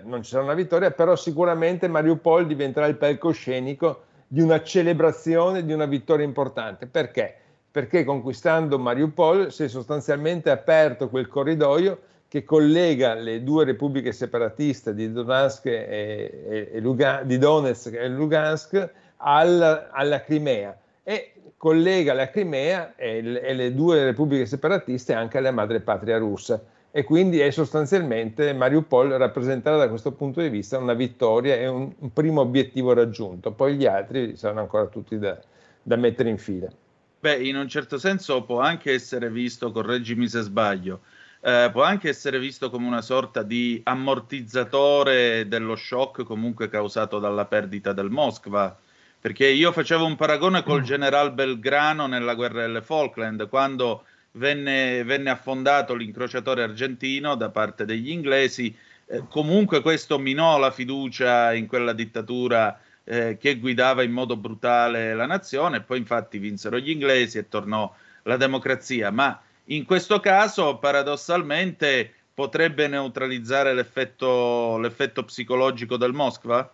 però sicuramente Mariupol diventerà il palcoscenico di una celebrazione di una vittoria importante. Perché? Perché conquistando Mariupol si è sostanzialmente aperto quel corridoio che collega le due repubbliche separatiste di Donetsk e Lugansk alla Crimea, e collega la Crimea e le due repubbliche separatiste anche alla madrepatria russa. E quindi è sostanzialmente Mariupol rappresenterà da questo punto di vista una vittoria e un primo obiettivo raggiunto. Poi gli altri saranno ancora tutti da mettere in fila. Beh, in un certo senso può anche essere visto, correggimi se sbaglio, può anche essere visto come una sorta di ammortizzatore dello shock comunque causato dalla perdita del Moskva, perché io facevo un paragone col generale Belgrano nella guerra delle Falkland, quando venne affondato l'incrociatore argentino da parte degli inglesi. Comunque questo minò la fiducia in quella dittatura che guidava in modo brutale la nazione, poi infatti vinsero gli inglesi e tornò la democrazia, ma in questo caso, paradossalmente, potrebbe neutralizzare l'effetto psicologico del Moskva?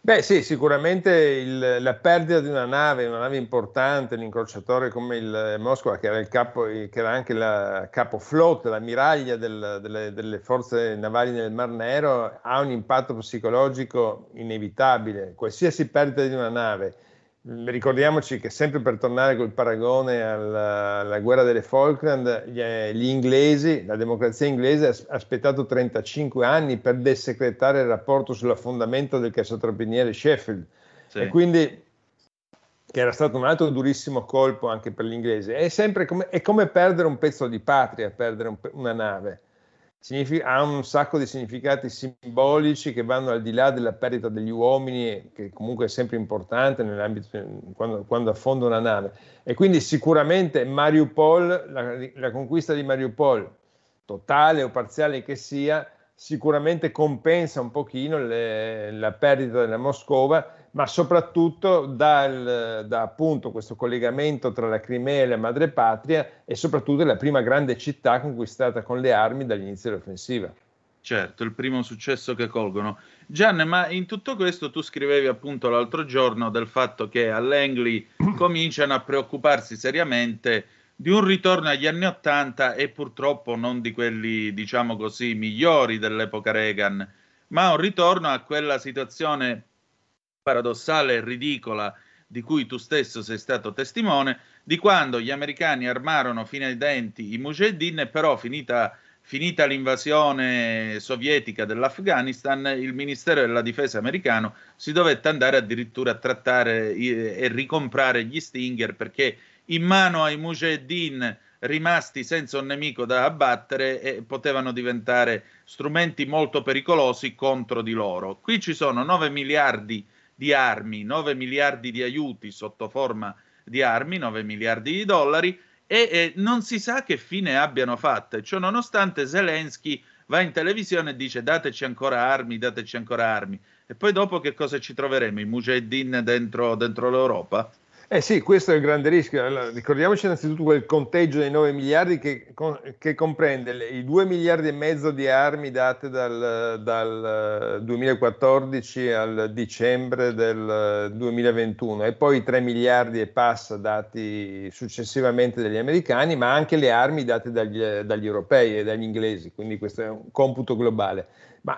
Beh sì, sicuramente la perdita di una nave importante, l'incrociatore come il Moskva, che era anche la capoflotta, l'ammiraglia delle forze navali nel Mar Nero, ha un impatto psicologico inevitabile. Qualsiasi perdita di una nave. Ricordiamoci che, sempre per tornare col paragone alla guerra delle Falkland, gli inglesi, la democrazia inglese ha aspettato 35 anni per desecretare il rapporto sull'affondamento del cacciatorpediniere Sheffield, sì. E quindi che era stato un altro durissimo colpo anche per gli inglesi. È sempre come perdere un pezzo di patria, perdere una nave. Ha un sacco di significati simbolici che vanno al di là della perdita degli uomini, che comunque è sempre importante nell'ambito quando affonda una nave. E quindi sicuramente Mariupol, la conquista di Mariupol, totale o parziale che sia, sicuramente compensa un pochino la perdita della Moscova, ma soprattutto da appunto questo collegamento tra la Crimea e la madrepatria, e soprattutto la prima grande città conquistata con le armi dall'inizio dell'offensiva. Certo, il primo successo che colgono. Gian, ma in tutto questo tu scrivevi appunto l'altro giorno del fatto che all'Engli cominciano a preoccuparsi seriamente di un ritorno agli anni '80, e purtroppo non di quelli, diciamo così, migliori dell'epoca Reagan, ma un ritorno a quella situazione paradossale e ridicola di cui tu stesso sei stato testimone, di quando gli americani armarono fino ai denti i mujahideen, però finita Finita l'invasione sovietica dell'Afghanistan, il Ministero della Difesa americano si dovette andare addirittura a trattare e ricomprare gli Stinger, perché in mano ai mujahedin rimasti senza un nemico da abbattere potevano diventare strumenti molto pericolosi contro di loro. Qui ci sono 9 miliardi di armi, 9 miliardi di aiuti sotto forma di armi, 9 miliardi di dollari, e non si sa che fine abbiano fatte. Ciò nonostante Zelensky va in televisione e dice dateci ancora armi, e poi dopo che cosa ci troveremo? I mujahedin dentro l'Europa? Eh sì, questo è il grande rischio. Allora, ricordiamoci innanzitutto quel conteggio dei 9 miliardi che comprende i 2 miliardi e mezzo di armi date dal 2014 al dicembre del 2021 e poi i 3 miliardi e passa dati successivamente dagli americani, ma anche le armi date dagli europei e dagli inglesi, quindi questo è un computo globale. Ma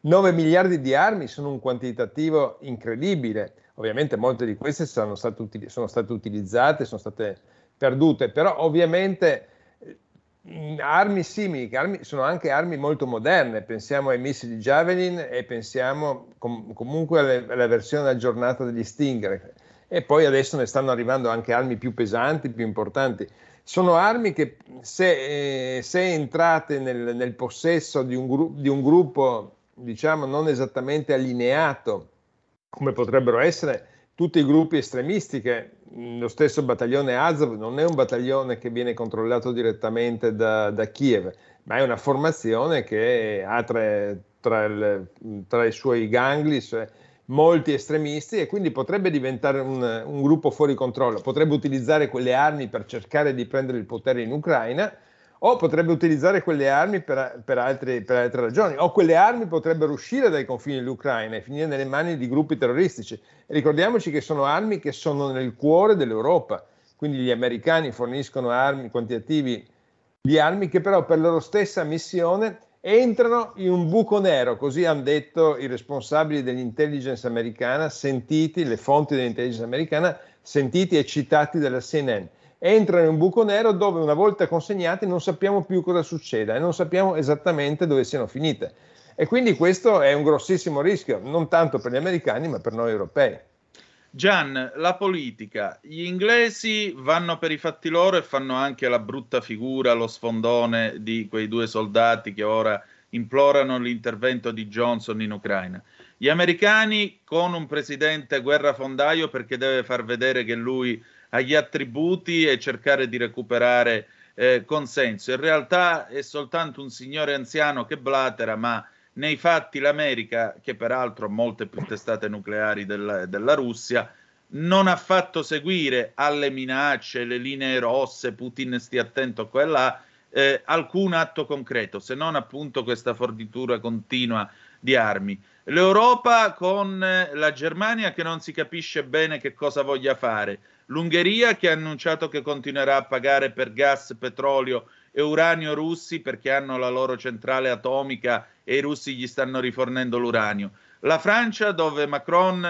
9 miliardi di armi sono un quantitativo incredibile. Ovviamente molte di queste sono state utilizzate, sono state perdute, però ovviamente armi simili, sono anche armi molto moderne, pensiamo ai missili Javelin e pensiamo comunque alla versione aggiornata degli Stinger, e poi adesso ne stanno arrivando anche armi più pesanti, più importanti. Sono armi che se entrate nel possesso di un gruppo, diciamo, non esattamente allineato, come potrebbero essere tutti i gruppi estremisti, che lo stesso battaglione Azov non è un battaglione che viene controllato direttamente da Kiev, ma è una formazione che ha tra i suoi gangli molti estremisti, e quindi potrebbe diventare un gruppo fuori controllo, potrebbe utilizzare quelle armi per cercare di prendere il potere in Ucraina, o potrebbe utilizzare quelle armi per altre ragioni, o quelle armi potrebbero uscire dai confini dell'Ucraina e finire nelle mani di gruppi terroristici. E ricordiamoci che sono armi che sono nel cuore dell'Europa, quindi gli americani forniscono armi, quantitativi di armi che però per loro stessa missione entrano in un buco nero, così hanno detto i responsabili dell'intelligence americana, sentiti, le fonti dell'intelligence americana, sentiti e citati dalla CNN. Entrano in un buco nero dove, una volta consegnati, non sappiamo più cosa succeda e non sappiamo esattamente dove siano finite. E quindi questo è un grossissimo rischio, non tanto per gli americani ma per noi europei. Gian, la politica. Gli inglesi vanno per i fatti loro e fanno anche la brutta figura, lo sfondone di quei 2 soldati che ora implorano l'intervento di Johnson in Ucraina. Gli americani con un presidente guerrafondaio, perché deve far vedere che lui agli attributi e cercare di recuperare consenso. In realtà è soltanto un signore anziano che blatera, ma nei fatti l'America, che peraltro ha molte più testate nucleari della Russia, non ha fatto seguire alle minacce, le linee rosse, Putin stia attento a quella, alcun atto concreto, se non appunto questa fornitura continua di armi. L'Europa con la Germania che non si capisce bene che cosa voglia fare, l'Ungheria che ha annunciato che continuerà a pagare per gas, petrolio e uranio russi perché hanno la loro centrale atomica e i russi gli stanno rifornendo l'uranio. La Francia, dove Macron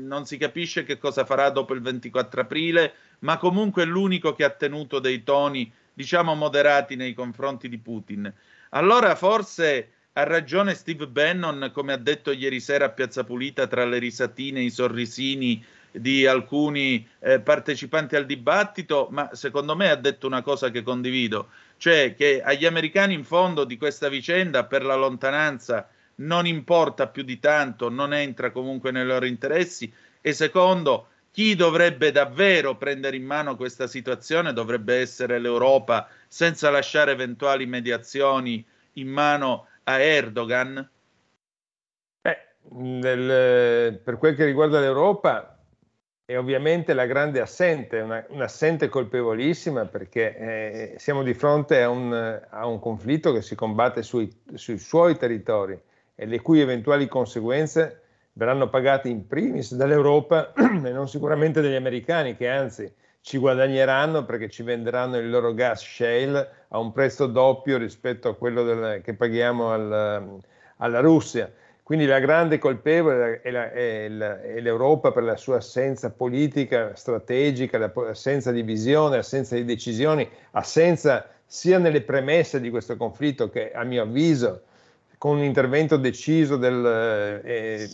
non si capisce che cosa farà dopo il 24 aprile, ma comunque è l'unico che ha tenuto dei toni, diciamo, moderati nei confronti di Putin. Allora forse ha ragione Steve Bannon, come ha detto ieri sera a Piazza Pulita tra le risatine e i sorrisini di alcuni partecipanti al dibattito, ma secondo me ha detto una cosa che condivido, cioè che agli americani in fondo di questa vicenda per la lontananza non importa più di tanto, non entra comunque nei loro interessi, e secondo, chi dovrebbe davvero prendere in mano questa situazione dovrebbe essere l'Europa, senza lasciare eventuali mediazioni in mano a Erdogan. Per quel che riguarda l'Europa è ovviamente la grande assente, un assente colpevolissima, perché siamo di fronte a un conflitto che si combatte sui suoi territori e le cui eventuali conseguenze verranno pagate in primis dall'Europa e non sicuramente dagli americani, che anzi ci guadagneranno perché ci venderanno il loro gas shale a un prezzo doppio rispetto a quello che paghiamo alla Russia. Quindi la grande colpevole è l'Europa per la sua assenza politica, strategica, assenza di visione, assenza di decisioni, assenza sia nelle premesse di questo conflitto che, a mio avviso, con un intervento deciso in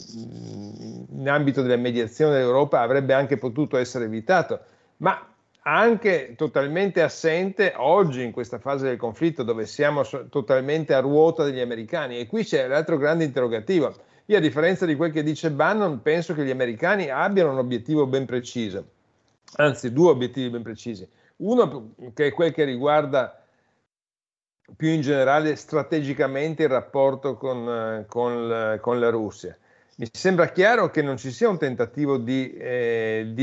ambito della mediazione dell'Europa avrebbe anche potuto essere evitato, ma anche totalmente assente oggi in questa fase del conflitto dove siamo totalmente a ruota degli americani. E qui c'è l'altro grande interrogativo. Io, a differenza di quel che dice Bannon, penso che gli americani abbiano un obiettivo ben preciso, anzi due obiettivi ben precisi. Uno che è quel che riguarda più in generale strategicamente il rapporto con la Russia. Mi sembra chiaro che non ci sia un tentativo di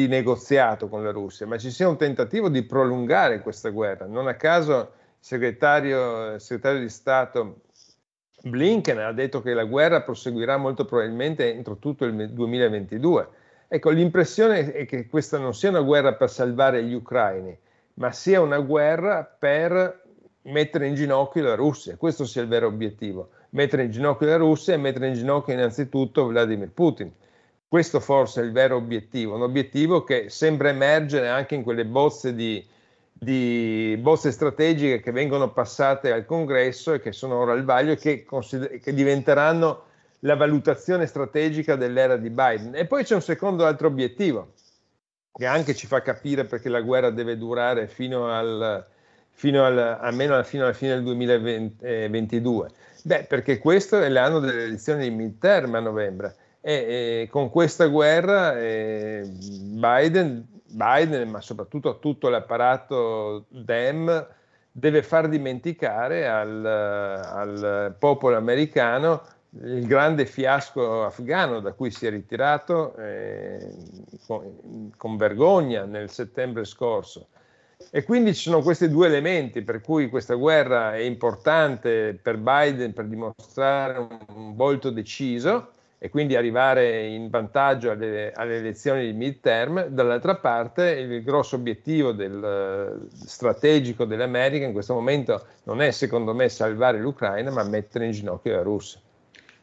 negoziato con la Russia, ma ci sia un tentativo di prolungare questa guerra. Non a caso il segretario di Stato Blinken ha detto che la guerra proseguirà molto probabilmente entro tutto il 2022. Ecco, l'impressione è che questa non sia una guerra per salvare gli ucraini, ma sia una guerra per mettere in ginocchio la Russia. Questo sia il vero obiettivo, mettere in ginocchio la Russia e mettere in ginocchio innanzitutto Vladimir Putin. Questo forse è il vero obiettivo, un obiettivo che sembra emergere anche in quelle bozze strategiche che vengono passate al Congresso e che sono ora al vaglio e che diventeranno la valutazione strategica dell'era di Biden. E poi c'è un secondo altro obiettivo che anche ci fa capire perché la guerra deve durare fino alla fine del 2022. Perché questo è l'anno delle elezioni di midterm a novembre e con questa guerra Biden, ma soprattutto tutto l'apparato Dem, deve far dimenticare al popolo americano il grande fiasco afghano da cui si è ritirato con vergogna nel settembre scorso. E quindi ci sono questi due elementi per cui questa guerra è importante per Biden per dimostrare un volto deciso e quindi arrivare in vantaggio alle elezioni di midterm. Dall'altra parte il grosso obiettivo strategico dell'America in questo momento non è, secondo me, salvare l'Ucraina, ma mettere in ginocchio la Russia.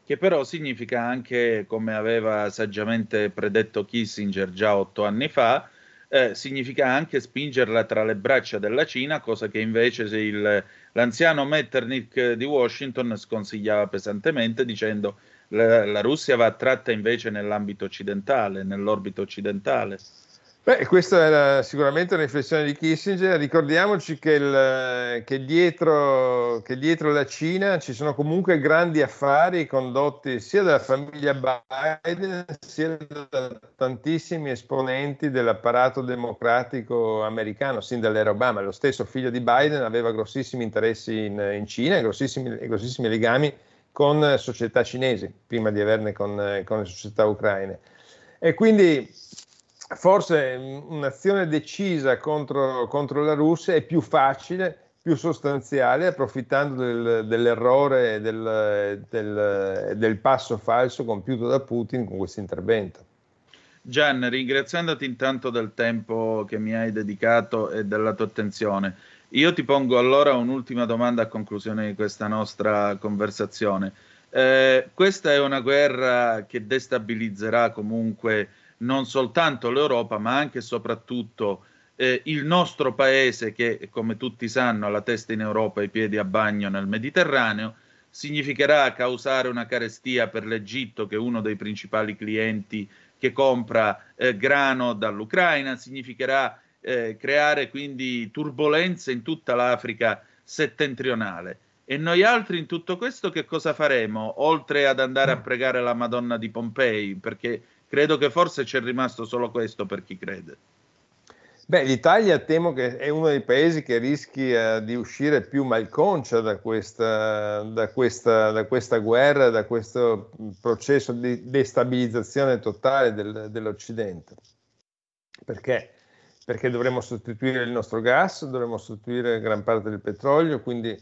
Che però significa anche, come aveva saggiamente predetto Kissinger già 8 anni fa, significa anche spingerla tra le braccia della Cina, cosa che invece l'anziano Metternich di Washington sconsigliava pesantemente, dicendo la Russia va tratta invece nell'ambito occidentale, nell'orbita occidentale. Questa era sicuramente una riflessione di Kissinger. Ricordiamoci che dietro la Cina ci sono comunque grandi affari condotti sia dalla famiglia Biden sia da tantissimi esponenti dell'apparato democratico americano, sin dall'era Obama. Lo stesso figlio di Biden aveva grossissimi interessi in Cina e grossissimi legami con società cinesi, prima di averne con le società ucraine. E quindi forse un'azione decisa contro la Russia è più facile, più sostanziale, approfittando dell'errore e del passo falso compiuto da Putin con questo intervento. Gian, ringraziandoti intanto del tempo che mi hai dedicato e della tua attenzione, io ti pongo allora un'ultima domanda a conclusione di questa nostra conversazione. Questa è una guerra che destabilizzerà comunque non soltanto l'Europa, ma anche e soprattutto il nostro paese che, come tutti sanno, ha la testa in Europa e i piedi a bagno nel Mediterraneo. Significherà causare una carestia per l'Egitto, che è uno dei principali clienti che compra grano dall'Ucraina. Significherà creare quindi turbolenze in tutta l'Africa settentrionale. E noi altri in tutto questo che cosa faremo? Oltre ad andare a pregare la Madonna di Pompei, perché credo che forse c'è rimasto solo questo per chi crede. L'Italia temo che è uno dei paesi che rischia di uscire più malconcia da questa guerra, da questo processo di destabilizzazione totale dell'Occidente. Perché? Perché dovremo sostituire il nostro gas, dovremo sostituire gran parte del petrolio, quindi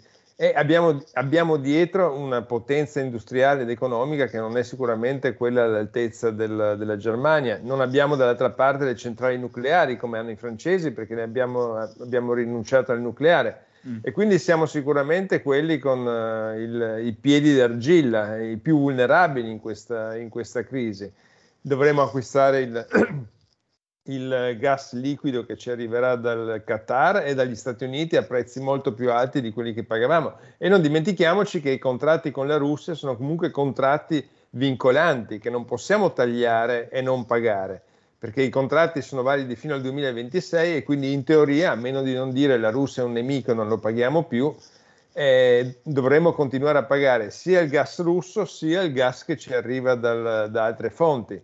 abbiamo dietro una potenza industriale ed economica che non è sicuramente quella all'altezza della Germania. Non abbiamo dall'altra parte le centrali nucleari come hanno i francesi, perché abbiamo rinunciato al nucleare e quindi siamo sicuramente quelli con i piedi d'argilla, i più vulnerabili in questa crisi. Dovremo acquistare il gas liquido che ci arriverà dal Qatar e dagli Stati Uniti a prezzi molto più alti di quelli che pagavamo. E non dimentichiamoci che i contratti con la Russia sono comunque contratti vincolanti, che non possiamo tagliare e non pagare, perché i contratti sono validi fino al 2026 e quindi in teoria, a meno di non dire la Russia è un nemico, non lo paghiamo più, dovremo continuare a pagare sia il gas russo sia il gas che ci arriva da altre fonti.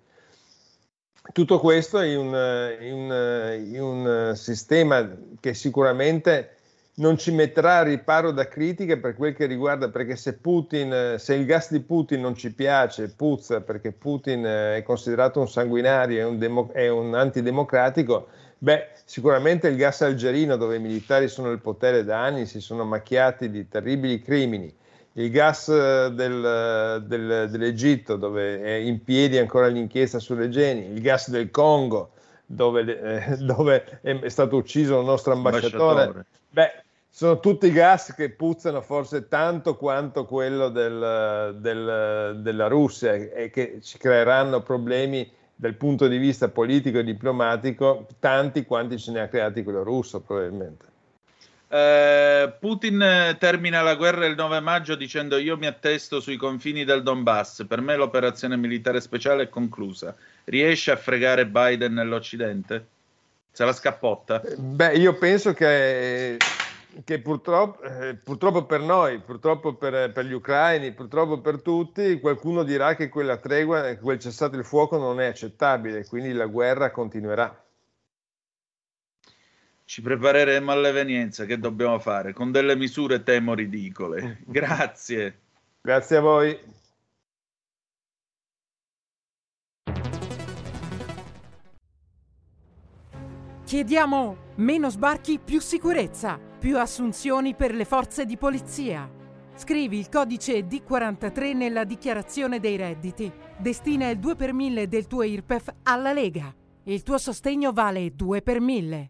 Tutto questo in un sistema che sicuramente non ci metterà a riparo da critiche per quel che riguarda, perché se il gas di Putin non ci piace, puzza, perché Putin è considerato un sanguinario, è un antidemocratico, sicuramente il gas algerino, dove i militari sono al potere da anni, si sono macchiati di terribili crimini, il gas dell'Egitto, dove è in piedi ancora l'inchiesta sulle geni, il gas del Congo, dove è stato ucciso il nostro ambasciatore. Sono tutti gas che puzzano forse tanto quanto quello della Russia e che ci creeranno problemi dal punto di vista politico e diplomatico, tanti quanti ce ne ha creati quello russo probabilmente. Putin termina la guerra il 9 maggio dicendo: io mi attesto sui confini del Donbass, per me l'operazione militare speciale è conclusa. Riesce a fregare Biden nell'Occidente? Se la scappotta? Io penso che purtroppo per noi, purtroppo per gli ucraini, purtroppo per tutti, qualcuno dirà che quella tregua, quel cessate il fuoco non è accettabile, quindi la guerra continuerà. Ci prepareremo all'evenienza, che dobbiamo fare? Con delle misure temo ridicole. Grazie. Grazie a voi. Chiediamo meno sbarchi, più sicurezza, più assunzioni per le forze di polizia. Scrivi il codice D43 nella dichiarazione dei redditi. Destina il 2 per 1000 del tuo IRPEF alla Lega. Il tuo sostegno vale 2 per 1000.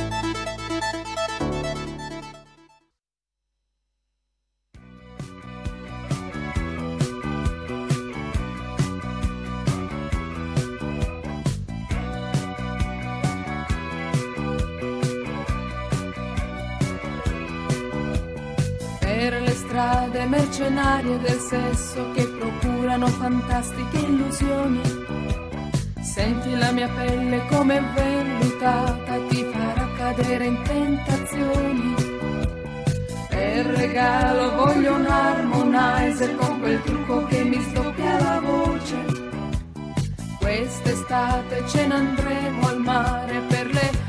Per le strade mercenarie del sesso che procurano fantastiche illusioni. Senti la mia pelle come vellutata, ti farà cadere in tentazioni. Per regalo voglio un harmonizer con quel trucco che mi sdoppia la voce. Quest'estate ce ne andremo al mare per le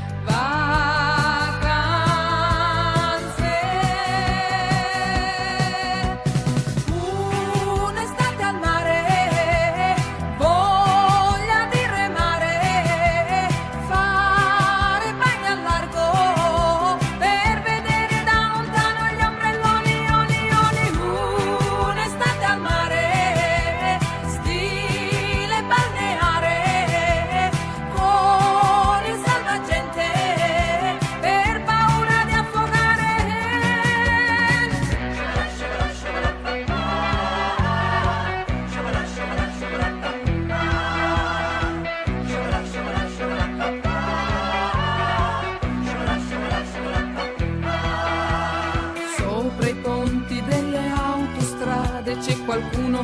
qualcuno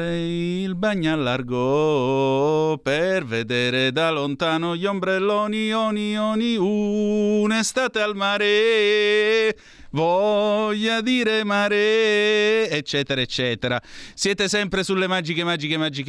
fare il bagno al largo per vedere da lontano gli ombrelloni, oni, un'estate al mare, voglia dire mare, eccetera eccetera. Siete sempre sulle magiche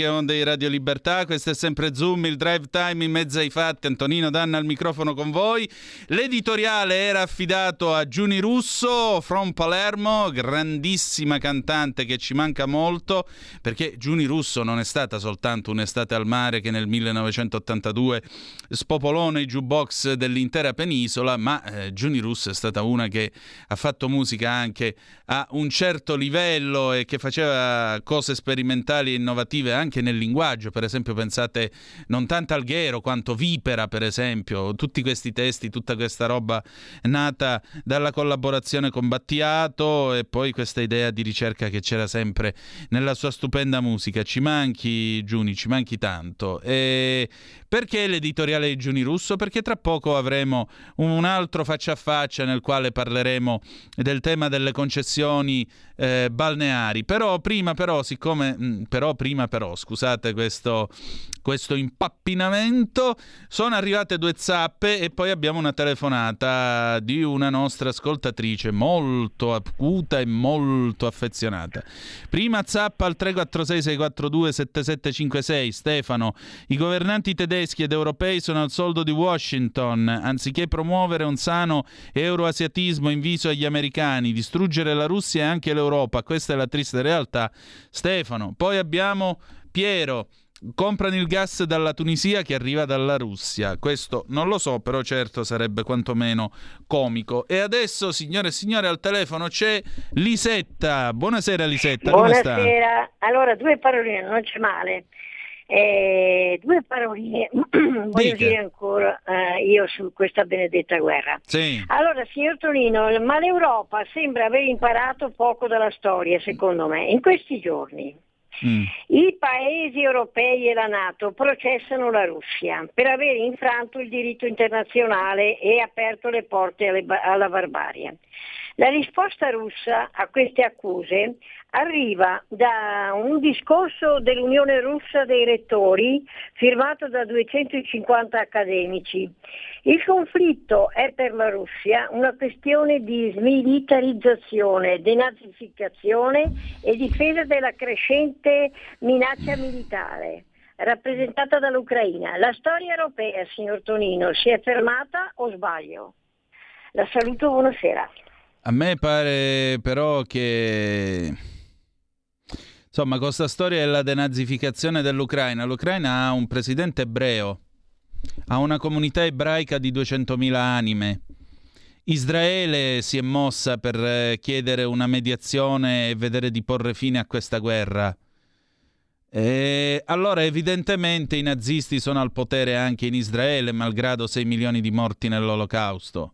onde di Radio Libertà. Questo è sempre Zoom, il drive time in mezzo ai fatti. Antonino Danna al microfono con voi. L'editoriale era affidato a Giuni Russo from Palermo, grandissima cantante che ci manca molto, perché Giuni Russo non è stata soltanto un'estate al mare che nel 1982 spopolò nei jukebox dell'intera penisola, ma Giuni Russo è stata una che ha fatto musica anche a un certo livello e che faceva cose sperimentali e innovative anche nel linguaggio. Per esempio pensate non tanto Alghero quanto Vipera, per esempio, tutti questi testi, tutta questa roba nata dalla collaborazione con Battiato e poi questa idea di ricerca che c'era sempre nella sua stupenda musica. Ci manchi Giuni, ci manchi tanto. E perché l'editoriale di Giuni Russo? Perché tra poco avremo un altro faccia a faccia nel quale parleremo del tema delle concessioni balneari. Però, scusate questo impappinamento, sono arrivate due zappe e poi abbiamo una telefonata di una nostra ascoltatrice molto acuta e molto affezionata. Prima zappa al 346-642-7756. Stefano, i governanti tedeschi ed europei sono al soldo di Washington, anziché promuovere un sano euroasiatismo in viso agli americani, distruggere la Russia e anche l'Europa, questa è la triste realtà. Stefano, poi abbiamo Piero, comprano il gas dalla Tunisia che arriva dalla Russia, questo non lo so, però certo sarebbe quantomeno comico. E adesso, signore e signori, al telefono c'è Lisetta. Buonasera Lisetta, buonasera. Come sta? Allora, due paroline, non c'è male. Due paroline voglio dire ancora io su questa benedetta guerra. Sì. Allora, signor Tonino, ma l'Europa sembra aver imparato poco dalla storia, secondo me. In questi giorni i paesi europei e la NATO processano la Russia per aver infranto il diritto internazionale e aperto le porte alla barbarie. La risposta russa a queste accuse arriva da un discorso dell'Unione Russa dei Rettori firmato da 250 accademici. Il conflitto è per la Russia una questione di smilitarizzazione, denazificazione e difesa della crescente minaccia militare rappresentata dall'Ucraina. La storia europea, signor Tonino, si è fermata o sbaglio? La saluto, buonasera. A me pare però che, insomma, con questa storia della denazificazione dell'Ucraina, l'Ucraina ha un presidente ebreo, ha una comunità ebraica di 200.000 anime. Israele si è mossa per chiedere una mediazione e vedere di porre fine a questa guerra. E allora evidentemente i nazisti sono al potere anche in Israele, malgrado 6 milioni di morti nell'Olocausto.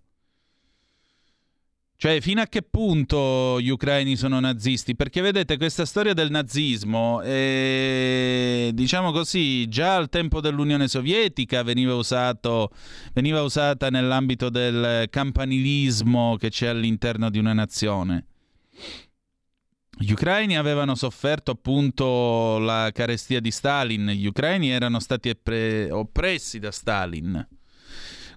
Cioè, fino a che punto gli ucraini sono nazisti? Perché vedete, questa storia del nazismo è, diciamo così, già al tempo dell'Unione Sovietica veniva usata nell'ambito del campanilismo che c'è all'interno di una nazione. Gli ucraini avevano sofferto appunto la carestia di Stalin, gli ucraini erano stati oppressi da Stalin.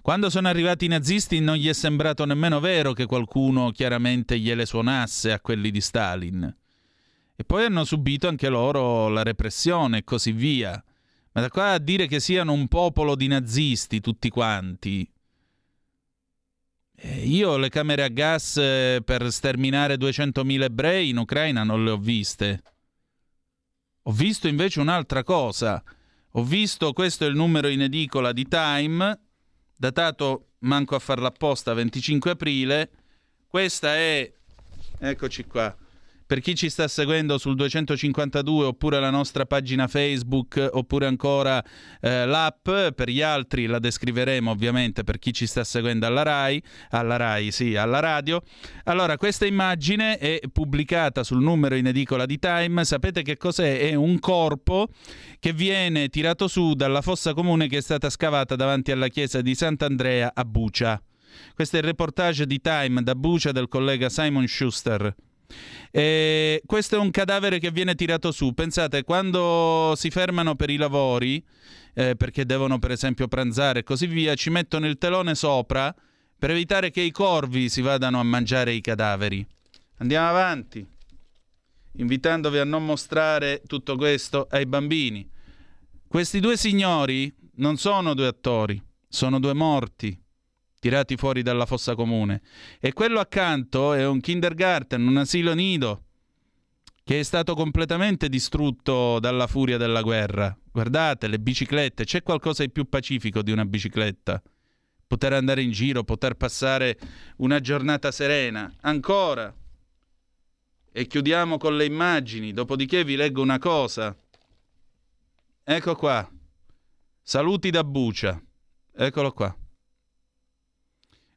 Quando sono arrivati i nazisti non gli è sembrato nemmeno vero che qualcuno chiaramente gliele suonasse a quelli di Stalin. E poi hanno subito anche loro la repressione e così via. Ma da qua a dire che siano un popolo di nazisti tutti quanti. Io le camere a gas per sterminare 200.000 ebrei in Ucraina non le ho viste. Ho visto invece un'altra cosa. Ho visto, questo è il numero in edicola di Time, datato, manco a farla apposta, 25 aprile, questa è, eccoci qua, per chi ci sta seguendo sul 252 oppure la nostra pagina Facebook oppure ancora l'app, per gli altri la descriveremo ovviamente per chi ci sta seguendo alla radio. Allora, questa immagine è pubblicata sul numero in edicola di Time. Sapete che cos'è? È un corpo che viene tirato su dalla fossa comune che è stata scavata davanti alla chiesa di Sant'Andrea a Buča. Questo è il reportage di Time da Buča del collega Simon Schuster. Questo è un cadavere che viene tirato su. Pensate, quando si fermano per i lavori, perché devono per esempio pranzare e così via, ci mettono il telone sopra per evitare che i corvi si vadano a mangiare i cadaveri. Andiamo avanti, invitandovi a non mostrare tutto questo ai bambini. Questi due signori non sono due attori, sono due morti tirati fuori dalla fossa comune. E quello accanto è un kindergarten, un asilo nido, che è stato completamente distrutto dalla furia della guerra. Guardate, le biciclette, c'è qualcosa di più pacifico di una bicicletta? Poter andare in giro, poter passare una giornata serena. Ancora, e chiudiamo con le immagini, dopodiché vi leggo una cosa. Ecco qua, saluti da Buča, eccolo qua.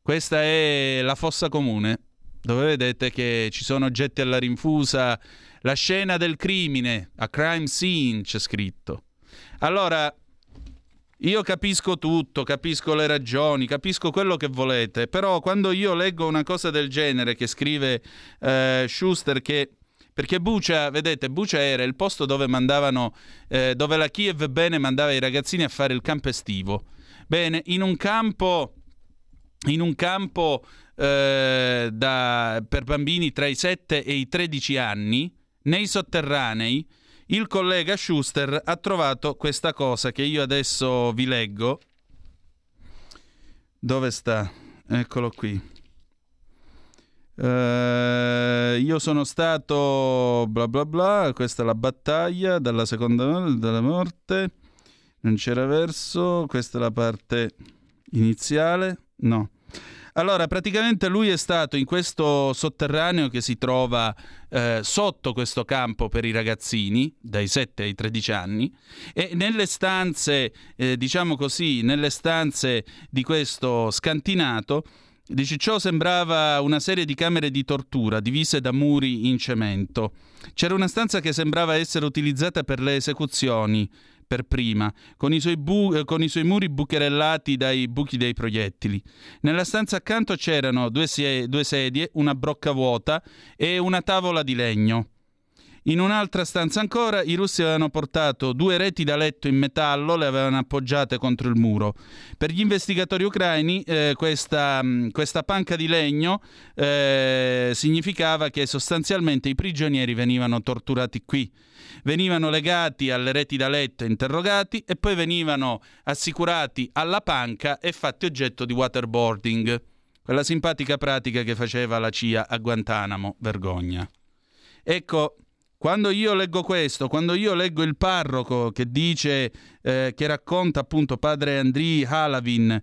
Questa è la fossa comune, dove vedete che ci sono oggetti alla rinfusa, la scena del crimine, a crime scene c'è scritto. Allora, io capisco tutto, capisco le ragioni, capisco quello che volete, però quando io leggo una cosa del genere che scrive Schuster, che perché Buča, vedete, Buča era il posto dove mandavano, dove la Kiev bene mandava i ragazzini a fare il campo estivo. Bene, in un campo per bambini tra i 7 e i 13 anni, nei sotterranei, il collega Schuster ha trovato questa cosa che io adesso vi leggo. Dove sta? Eccolo qui. Io sono stato bla bla bla, questa è la battaglia dalla seconda della morte, non c'era verso, questa è la parte iniziale, no. Allora, praticamente lui è stato in questo sotterraneo che si trova sotto questo campo per i ragazzini, dai 7 ai 13 anni, e nelle stanze, diciamo così, nelle stanze di questo scantinato, dice, ciò sembrava una serie di camere di tortura divise da muri in cemento. C'era una stanza che sembrava essere utilizzata per le esecuzioni, per prima, con i suoi muri bucherellati dai buchi dei proiettili. Nella stanza accanto c'erano due sedie, una brocca vuota e una tavola di legno. In un'altra stanza ancora i russi avevano portato due reti da letto in metallo, le avevano appoggiate contro il muro. Per gli investigatori ucraini questa panca di legno significava che sostanzialmente i prigionieri venivano torturati qui. Venivano legati alle reti da letto, interrogati, e poi venivano assicurati alla panca e fatti oggetto di waterboarding, quella simpatica pratica che faceva la CIA a Guantanamo. Vergogna. Ecco, quando io leggo questo, quando io leggo il parroco che dice, che racconta appunto padre Andriy Halavin,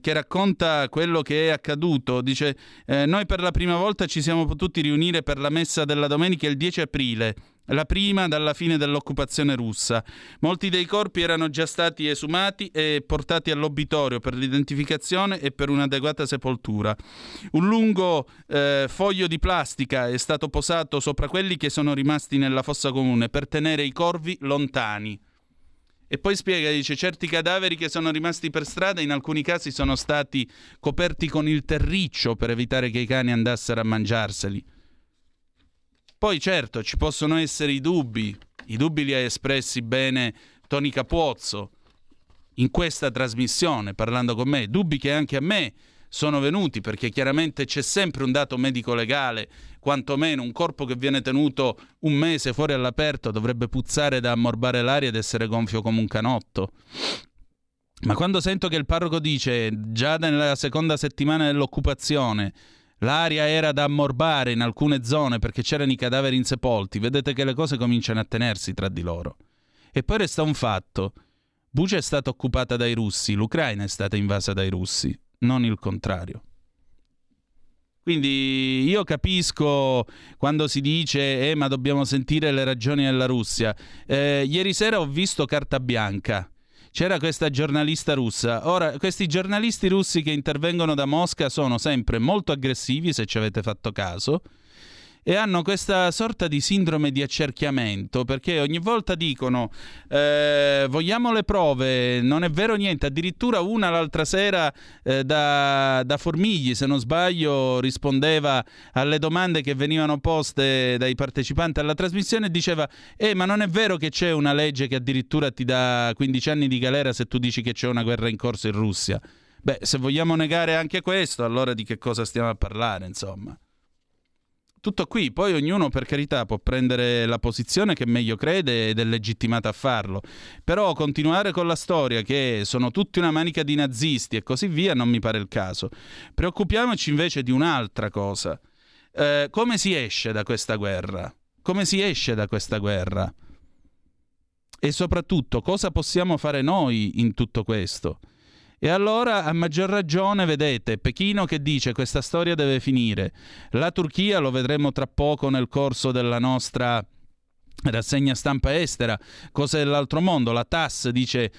che racconta quello che è accaduto, dice, noi per la prima volta ci siamo potuti riunire per la messa della domenica il 10 aprile, la prima dalla fine dell'occupazione russa. Molti dei corpi erano già stati esumati e portati all'obitorio per l'identificazione e per un'adeguata sepoltura. Un lungo foglio di plastica è stato posato sopra quelli che sono rimasti nella fossa comune per tenere i corvi lontani. E poi spiega, dice, certi cadaveri che sono rimasti per strada in alcuni casi sono stati coperti con il terriccio per evitare che i cani andassero a mangiarseli. Poi certo, ci possono essere i dubbi li ha espressi bene Toni Capozzo in questa trasmissione, parlando con me, dubbi che anche a me sono venuti, perché chiaramente c'è sempre un dato medico-legale, quantomeno un corpo che viene tenuto un mese fuori all'aperto dovrebbe puzzare da ammorbare l'aria ed essere gonfio come un canotto. Ma quando sento che il parroco dice, già nella seconda settimana dell'occupazione, l'aria era da ammorbare in alcune zone perché c'erano i cadaveri insepolti, vedete che le cose cominciano a tenersi tra di loro. E poi resta un fatto. Buča è stata occupata dai russi, l'Ucraina è stata invasa dai russi, non il contrario. Quindi io capisco quando si dice ma dobbiamo sentire le ragioni della Russia. Ieri sera ho visto Carta Bianca. C'era questa giornalista russa. Ora, questi giornalisti russi che intervengono da Mosca sono sempre molto aggressivi, se ci avete fatto caso, e hanno questa sorta di sindrome di accerchiamento, perché ogni volta dicono vogliamo le prove, non è vero niente. Addirittura una l'altra sera da Formigli, se non sbaglio, rispondeva alle domande che venivano poste dai partecipanti alla trasmissione e diceva ma non è vero che c'è una legge che addirittura ti dà 15 anni di galera se tu dici che c'è una guerra in corso in Russia. Beh, se vogliamo negare anche questo, allora di che cosa stiamo a parlare, insomma? Tutto qui, poi ognuno per carità può prendere la posizione che meglio crede ed è legittimata a farlo, però continuare con la storia che sono tutti una manica di nazisti e così via non mi pare il caso. Preoccupiamoci invece di un'altra cosa. Come si esce da questa guerra? Come si esce da questa guerra? E soprattutto cosa possiamo fare noi in tutto questo? E allora, a maggior ragione, vedete, Pechino che dice questa storia deve finire. La Turchia, lo vedremo tra poco nel corso della nostra rassegna stampa estera, cose dell'altro mondo. La TASS dice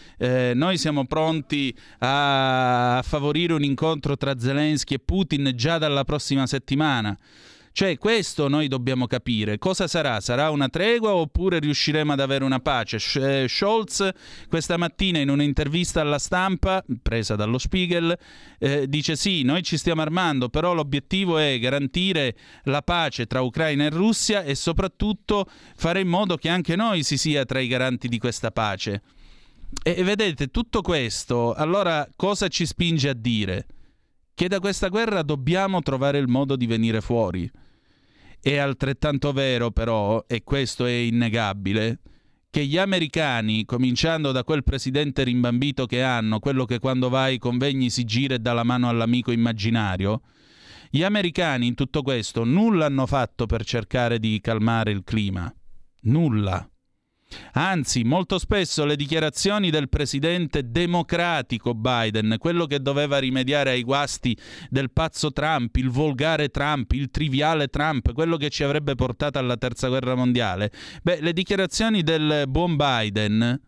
noi siamo pronti a favorire un incontro tra Zelensky e Putin già dalla prossima settimana. Cioè, questo noi dobbiamo capire. Cosa sarà? Sarà una tregua oppure riusciremo ad avere una pace? Scholz questa mattina in un'intervista alla stampa, presa dallo Spiegel, dice sì, noi ci stiamo armando, però l'obiettivo è garantire la pace tra Ucraina e Russia e soprattutto fare in modo che anche noi si sia tra i garanti di questa pace. E vedete, tutto questo, allora cosa ci spinge a dire? Che da questa guerra dobbiamo trovare il modo di venire fuori. È altrettanto vero però, e questo è innegabile, che gli americani, cominciando da quel presidente rimbambito che hanno, quello che quando va ai convegni si gira e dà la mano all'amico immaginario, gli americani in tutto questo nulla hanno fatto per cercare di calmare il clima. Nulla. Anzi, molto spesso le dichiarazioni del presidente democratico Biden, quello che doveva rimediare ai guasti del pazzo Trump, il volgare Trump, il triviale Trump, quello che ci avrebbe portato alla terza guerra mondiale, beh, le dichiarazioni del buon Biden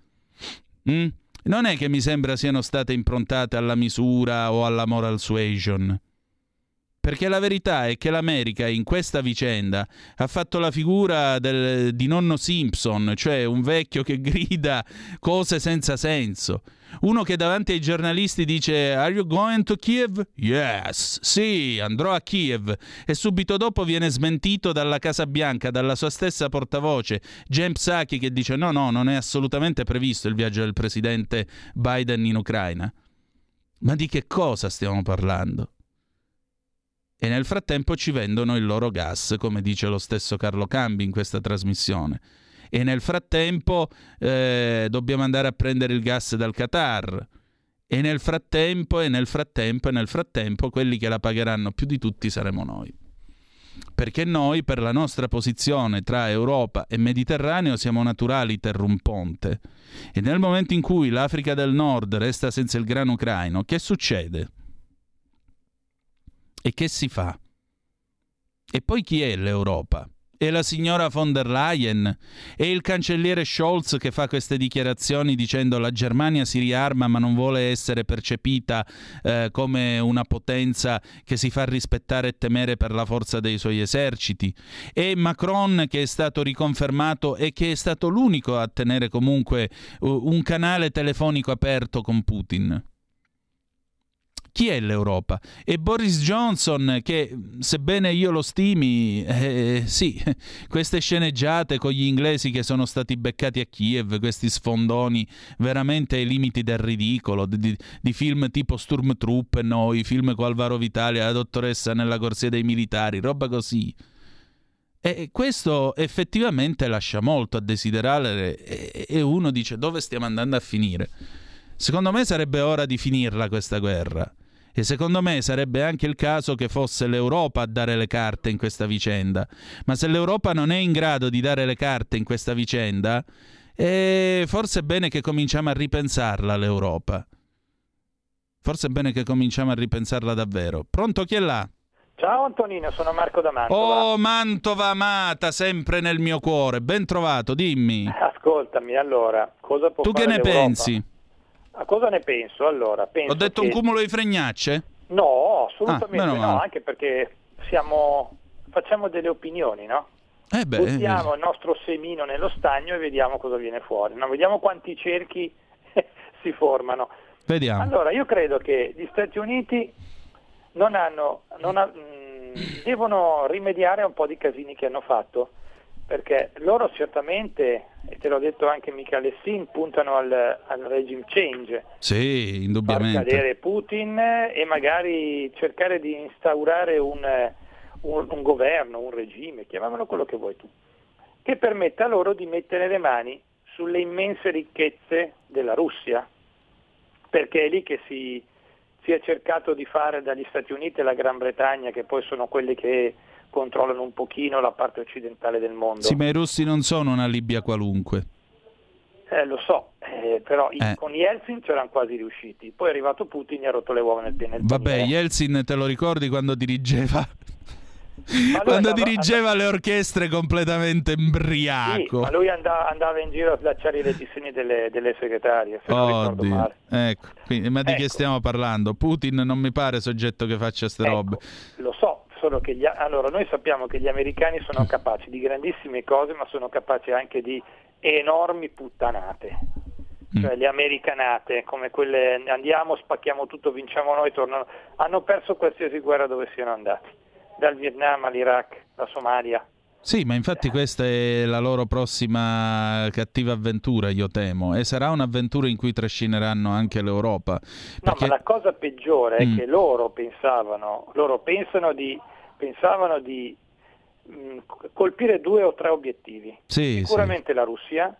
non è che mi sembra siano state improntate alla misura o alla moral suasion. Perché la verità è che l'America in questa vicenda ha fatto la figura di nonno Simpson, cioè un vecchio che grida cose senza senso. Uno che davanti ai giornalisti dice «Are you going to Kiev?» «Yes, sì, andrò a Kiev». E subito dopo viene smentito dalla Casa Bianca, dalla sua stessa portavoce, Jen Psaki, che dice «No, non è assolutamente previsto il viaggio del presidente Biden in Ucraina». Ma di che cosa stiamo parlando? E nel frattempo ci vendono il loro gas, come dice lo stesso Carlo Cambi in questa trasmissione. E nel frattempo dobbiamo andare a prendere il gas dal Qatar. E nel frattempo, quelli che la pagheranno più di tutti saremo noi. Perché noi, per la nostra posizione tra Europa e Mediterraneo, siamo naturali terrumponte. E nel momento in cui l'Africa del Nord resta senza il grano ucraino, che succede? E che si fa? E poi chi è l'Europa? È la signora von der Leyen? È il cancelliere Scholz che fa queste dichiarazioni dicendo la Germania si riarma ma non vuole essere percepita come una potenza che si fa rispettare e temere per la forza dei suoi eserciti? È Macron che è stato riconfermato e che è stato l'unico a tenere comunque un canale telefonico aperto con Putin? Chi è l'Europa? E Boris Johnson che, sebbene io lo stimi, sì, queste sceneggiate con gli inglesi che sono stati beccati a Kiev, questi sfondoni veramente ai limiti del ridicolo, di film tipo Sturmtruppen, i film con Alvaro Vitali, la dottoressa nella corsia dei militari, roba così. E questo effettivamente lascia molto a desiderare e uno dice dove stiamo andando a finire? Secondo me sarebbe ora di finirla questa guerra. E secondo me sarebbe anche il caso che fosse l'Europa a dare le carte in questa vicenda. Ma se l'Europa non è in grado di dare le carte in questa vicenda, forse è bene che cominciamo a ripensarla l'Europa. Forse è bene che cominciamo a ripensarla davvero. Pronto, chi è là? Ciao Antonino, sono Marco da Mantova. Oh, Mantova amata, sempre nel mio cuore. Ben trovato, dimmi. Ascoltami, allora, cosa può fare l'Europa? Tu che ne pensi? A cosa ne penso? Allora, penso un cumulo di fregnacce? No, assolutamente no, anche perché siamo facciamo delle opinioni, no? Buttiamo il nostro semino nello stagno e vediamo cosa viene fuori, no? Vediamo quanti cerchi si formano. Vediamo. Allora, io credo che gli Stati Uniti devono rimediare a un po' di casini che hanno fatto, perché loro certamente, e te l'ho detto anche Micalessin, puntano al regime change. Sì, indubbiamente. Per cadere Putin e magari cercare di instaurare un governo, un regime, chiamamelo quello che vuoi tu, che permetta loro di mettere le mani sulle immense ricchezze della Russia, perché è lì che si è cercato di fare dagli Stati Uniti e la Gran Bretagna, che poi sono quelli che controllano un pochino la parte occidentale del mondo. Sì, ma i russi non sono una Libia qualunque. Lo so, però con Yeltsin c'erano quasi riusciti, poi è arrivato Putin e ha rotto le uova nel pianeta. Vabbè, Yeltsin te lo ricordi quando dirigeva... Quando dirigeva le orchestre completamente embriaco. Sì, ma lui andava in giro a slacciare i lezioni delle segretarie, se non ricordo male. Ecco, quindi, ma di che stiamo parlando? Putin non mi pare soggetto che faccia ste robe. Lo so, solo che allora noi sappiamo che gli americani sono capaci di grandissime cose, ma sono capaci anche di enormi puttanate. Cioè le americanate, come quelle andiamo, spacchiamo tutto, vinciamo noi, tornano. Hanno perso qualsiasi guerra dove siano andati, dal Vietnam all'Iraq, la Somalia. Sì, ma infatti questa è la loro prossima cattiva avventura, io temo, e sarà un'avventura in cui trascineranno anche l'Europa. Perché... No, ma la cosa peggiore è che loro pensavano di colpire 2 o 3 obiettivi. Sì, sicuramente la Russia,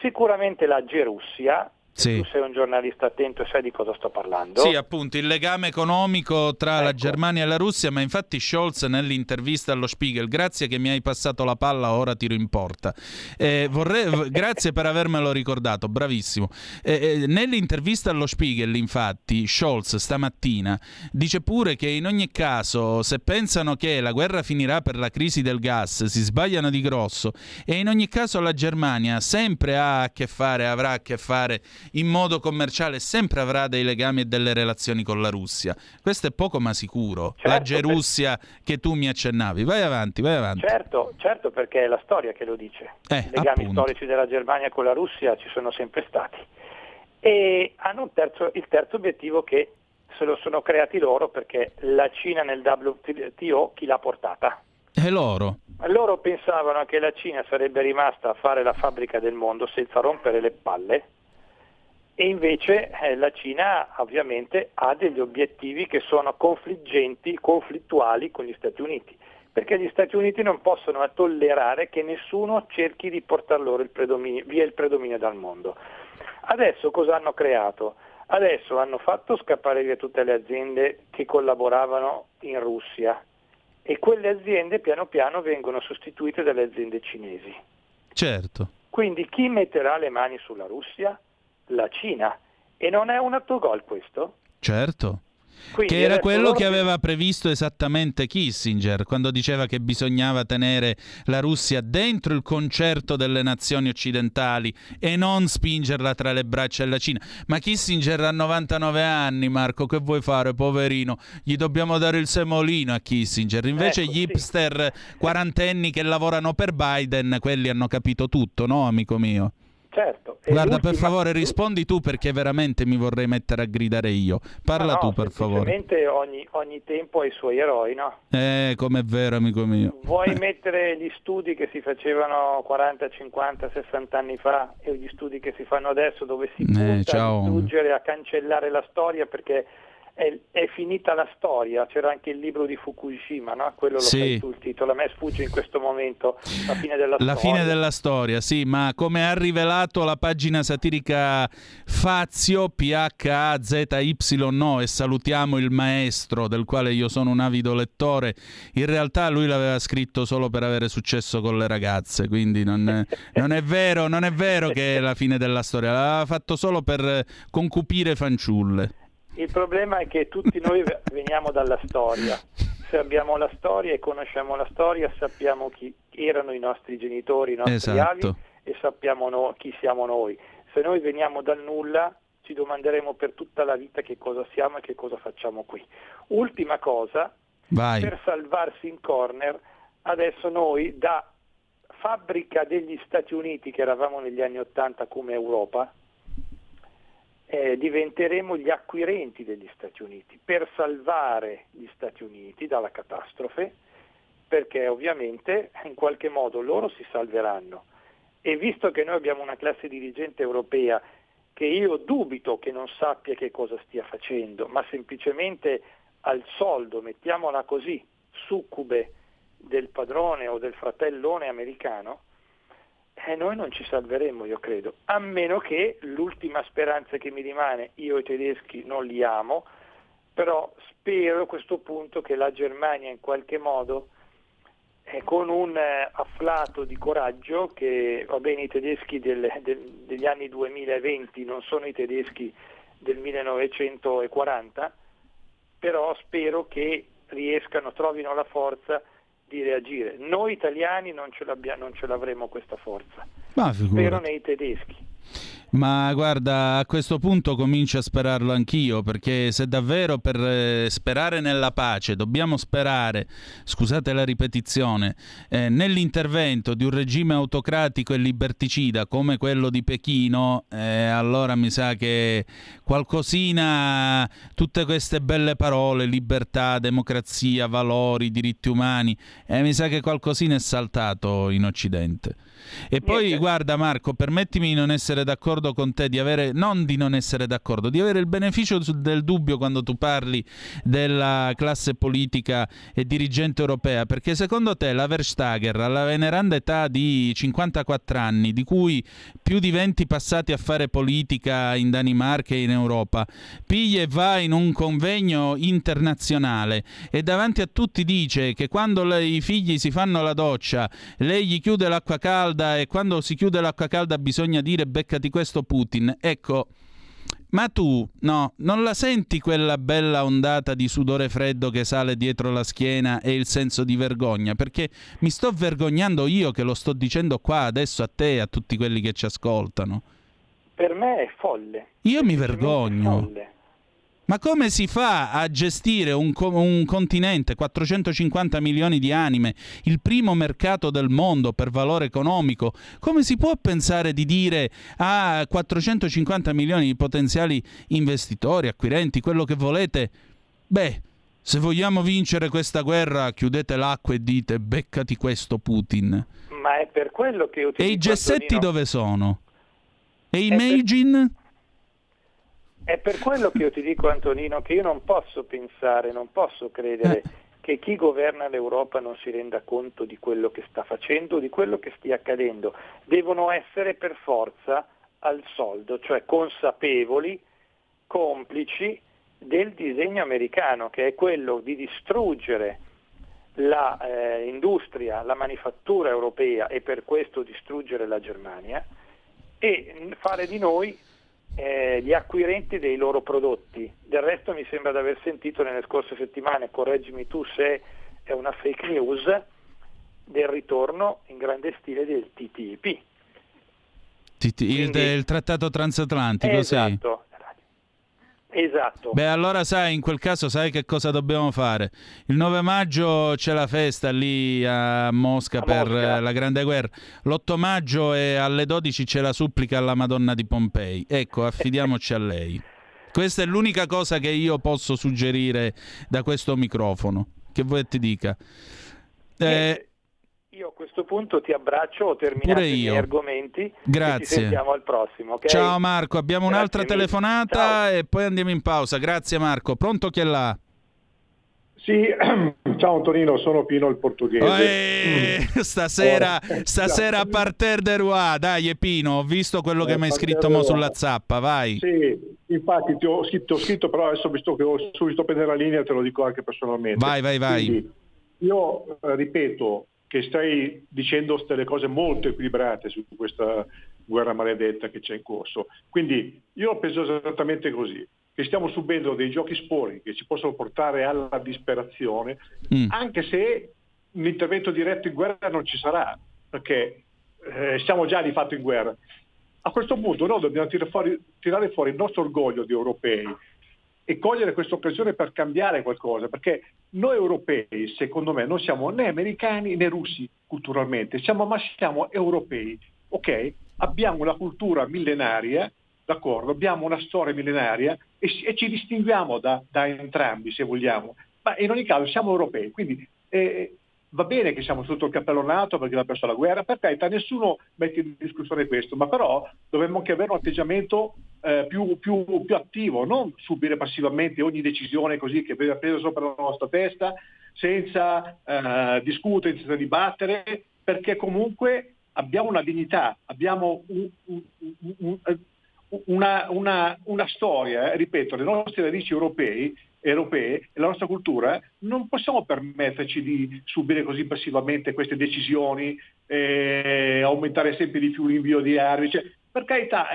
sicuramente la Gerussia. Sì. Tu sei un giornalista attento e sai di cosa sto parlando. Sì, appunto, il legame economico tra la Germania e la Russia, ma infatti Scholz nell'intervista allo Spiegel, grazie che mi hai passato la palla, ora tiro in porta. Grazie per avermelo ricordato, bravissimo. Nell'intervista allo Spiegel, infatti, Scholz stamattina dice pure che in ogni caso, se pensano che la guerra finirà per la crisi del gas, si sbagliano di grosso, e in ogni caso la Germania sempre ha a che fare, avrà a che fare in modo commerciale, sempre avrà dei legami e delle relazioni con la Russia. Questo è poco ma sicuro. Certo, la Gerussia che tu mi accennavi. Vai avanti. Certo, perché è la storia che lo dice. I legami storici della Germania con la Russia ci sono sempre stati. E hanno il terzo obiettivo, che se lo sono creati loro, perché la Cina nel WTO chi l'ha portata? E loro? Loro pensavano che la Cina sarebbe rimasta a fare la fabbrica del mondo senza rompere le palle. E invece la Cina ovviamente ha degli obiettivi che sono conflittuali con gli Stati Uniti, perché gli Stati Uniti non possono tollerare che nessuno cerchi di portar loro il predominio dal mondo. Adesso cosa hanno creato? Adesso hanno fatto scappare via tutte le aziende che collaboravano in Russia, e quelle aziende piano piano vengono sostituite dalle aziende cinesi. Certo. Quindi chi metterà le mani sulla Russia? La Cina. E non è un autogol questo? Certo. Quindi che era quello che aveva previsto esattamente Kissinger quando diceva che bisognava tenere la Russia dentro il concerto delle nazioni occidentali e non spingerla tra le braccia della Cina. Ma Kissinger ha 99 anni, Marco, che vuoi fare, poverino? Gli dobbiamo dare il semolino a Kissinger. Invece gli hipster quarantenni che lavorano per Biden, quelli hanno capito tutto, no, amico mio? Certo. Guarda, per favore rispondi tu, perché veramente mi vorrei mettere a gridare io. Parla tu per favore. Ovviamente ogni tempo ha i suoi eroi, no? Com'è vero, amico mio. Vuoi mettere gli studi che si facevano 40, 50, 60 anni fa e gli studi che si fanno adesso, dove si punta a distruggere, a cancellare la storia perché è finita la storia. C'era anche il libro di Fukushima, no? Quello sai tu il titolo, a me sfugge in questo momento la fine della storia, sì, ma come ha rivelato la pagina satirica Fazio PHAZY, no, e salutiamo il maestro del quale io sono un avido lettore, in realtà lui l'aveva scritto solo per avere successo con le ragazze, quindi non è vero che è la fine della storia, l'aveva fatto solo per concupire fanciulle. Il problema è che tutti noi veniamo dalla storia, se abbiamo la storia e conosciamo la storia sappiamo chi erano i nostri genitori, i nostri avi, e sappiamo chi siamo noi. Se noi veniamo dal nulla ci domanderemo per tutta la vita che cosa siamo e che cosa facciamo qui. Ultima cosa, per salvarsi in corner adesso noi da fabbrica degli Stati Uniti che eravamo negli anni '80 come Europa, diventeremo gli acquirenti degli Stati Uniti per salvare gli Stati Uniti dalla catastrofe, perché ovviamente in qualche modo loro si salveranno. E visto che noi abbiamo una classe dirigente europea che io dubito che non sappia che cosa stia facendo, ma semplicemente al soldo, mettiamola così, succube del padrone o del fratellone americano, noi non ci salveremo, io credo, a meno che l'ultima speranza che mi rimane, io i tedeschi non li amo, però spero a questo punto che la Germania in qualche modo, con un afflato di coraggio, che va bene i tedeschi degli anni 2020 non sono i tedeschi del 1940, però spero che trovino la forza di reagire. Noi italiani non ce l'avremo questa forza, spero nei tedeschi. Ma guarda, a questo punto comincio a sperarlo anch'io, perché se davvero per sperare nella pace dobbiamo sperare, scusate la ripetizione, nell'intervento di un regime autocratico e liberticida come quello di Pechino, allora mi sa che qualcosina, tutte queste belle parole, libertà, democrazia, valori, diritti umani, mi sa che qualcosina è saltato in Occidente. E poi guarda Marco, permettimi di non essere d'accordo con te, di avere il beneficio del dubbio quando tu parli della classe politica e dirigente europea, perché secondo te la Verstager, alla veneranda età di 54 anni, di cui più di 20 passati a fare politica in Danimarca e in Europa, piglia e va in un convegno internazionale e davanti a tutti dice che quando i figli si fanno la doccia lei gli chiude l'acqua calda e quando si chiude l'acqua calda bisogna dire beccati questo Putin. Ecco, ma tu no, non la senti quella bella ondata di sudore freddo che sale dietro la schiena e il senso di vergogna? Perché mi sto vergognando io che lo sto dicendo qua adesso a te e a tutti quelli che ci ascoltano. Per me è folle. Io mi vergogno. Folle. Ma come si fa a gestire un continente, 450 milioni di anime, il primo mercato del mondo per valore economico? Come si può pensare di dire a 450 milioni di potenziali investitori, acquirenti, quello che volete? Beh, se vogliamo vincere questa guerra, chiudete l'acqua e dite beccati questo Putin. Ma è per quello che io ti dico, e i gessetti Antonino, dove sono? E i Meijin? È per quello che io ti dico, Antonino, che io non posso pensare, non posso credere che chi governa l'Europa non si renda conto di quello che sta facendo, di quello che stia accadendo. Devono essere per forza al soldo, cioè consapevoli, complici del disegno americano, che è quello di distruggere la industria, la manifattura europea e per questo distruggere la Germania e fare di noi gli acquirenti dei loro prodotti. Del resto mi sembra di aver sentito nelle scorse settimane, correggimi tu se è una fake news, del ritorno in grande stile del TTIP. Quindi, il trattato transatlantico, esatto. Sì. Esatto. Beh, allora sai, in quel caso sai che cosa dobbiamo fare? Il 9 maggio c'è la festa lì a Mosca per la Grande Guerra. L'8 maggio e alle 12 c'è la supplica alla Madonna di Pompei. Ecco, affidiamoci a lei. Questa è l'unica cosa che io posso suggerire da questo microfono. Che vuoi ti dica? Io a questo punto ti abbraccio, ho terminato i miei argomenti. Grazie. Ci sentiamo al prossimo. Okay? Ciao Marco, abbiamo un'altra telefonata. Ciao. E poi andiamo in pausa. Grazie Marco. Pronto chi è là? Sì, ciao Antonino, sono Pino il portoghese. Stasera a parterre de roi, dai Pino, ho visto quello che mi hai scritto mo sulla zappa, vai. Sì, infatti ti ho scritto, però adesso visto che ho subito prendere la linea te lo dico anche personalmente. Vai. Quindi, io ripeto che stai dicendo delle cose molto equilibrate su questa guerra maledetta che c'è in corso. Quindi io ho pensato esattamente così, che stiamo subendo dei giochi sporchi che ci possono portare alla disperazione, anche se un intervento diretto in guerra non ci sarà, perché siamo già di fatto in guerra. A questo punto noi dobbiamo tirare fuori il nostro orgoglio di europei, e cogliere questa occasione per cambiare qualcosa, perché noi europei, secondo me, non siamo né americani né russi culturalmente, ma siamo europei, ok? Abbiamo una cultura millenaria, d'accordo? Abbiamo una storia millenaria e ci distinguiamo da entrambi, se vogliamo, ma in ogni caso siamo europei, quindi va bene che siamo sotto il cappello NATO perché abbiamo perso la guerra, per carità, nessuno mette in discussione questo, ma però dovremmo anche avere un atteggiamento più attivo, non subire passivamente ogni decisione così che viene presa sopra la nostra testa senza discutere, senza dibattere, perché comunque abbiamo una dignità, abbiamo una storia, ripeto, le nostre radici europee e la nostra cultura, non possiamo permetterci di subire così passivamente queste decisioni, aumentare sempre di più l'invio di armi, cioè, per carità,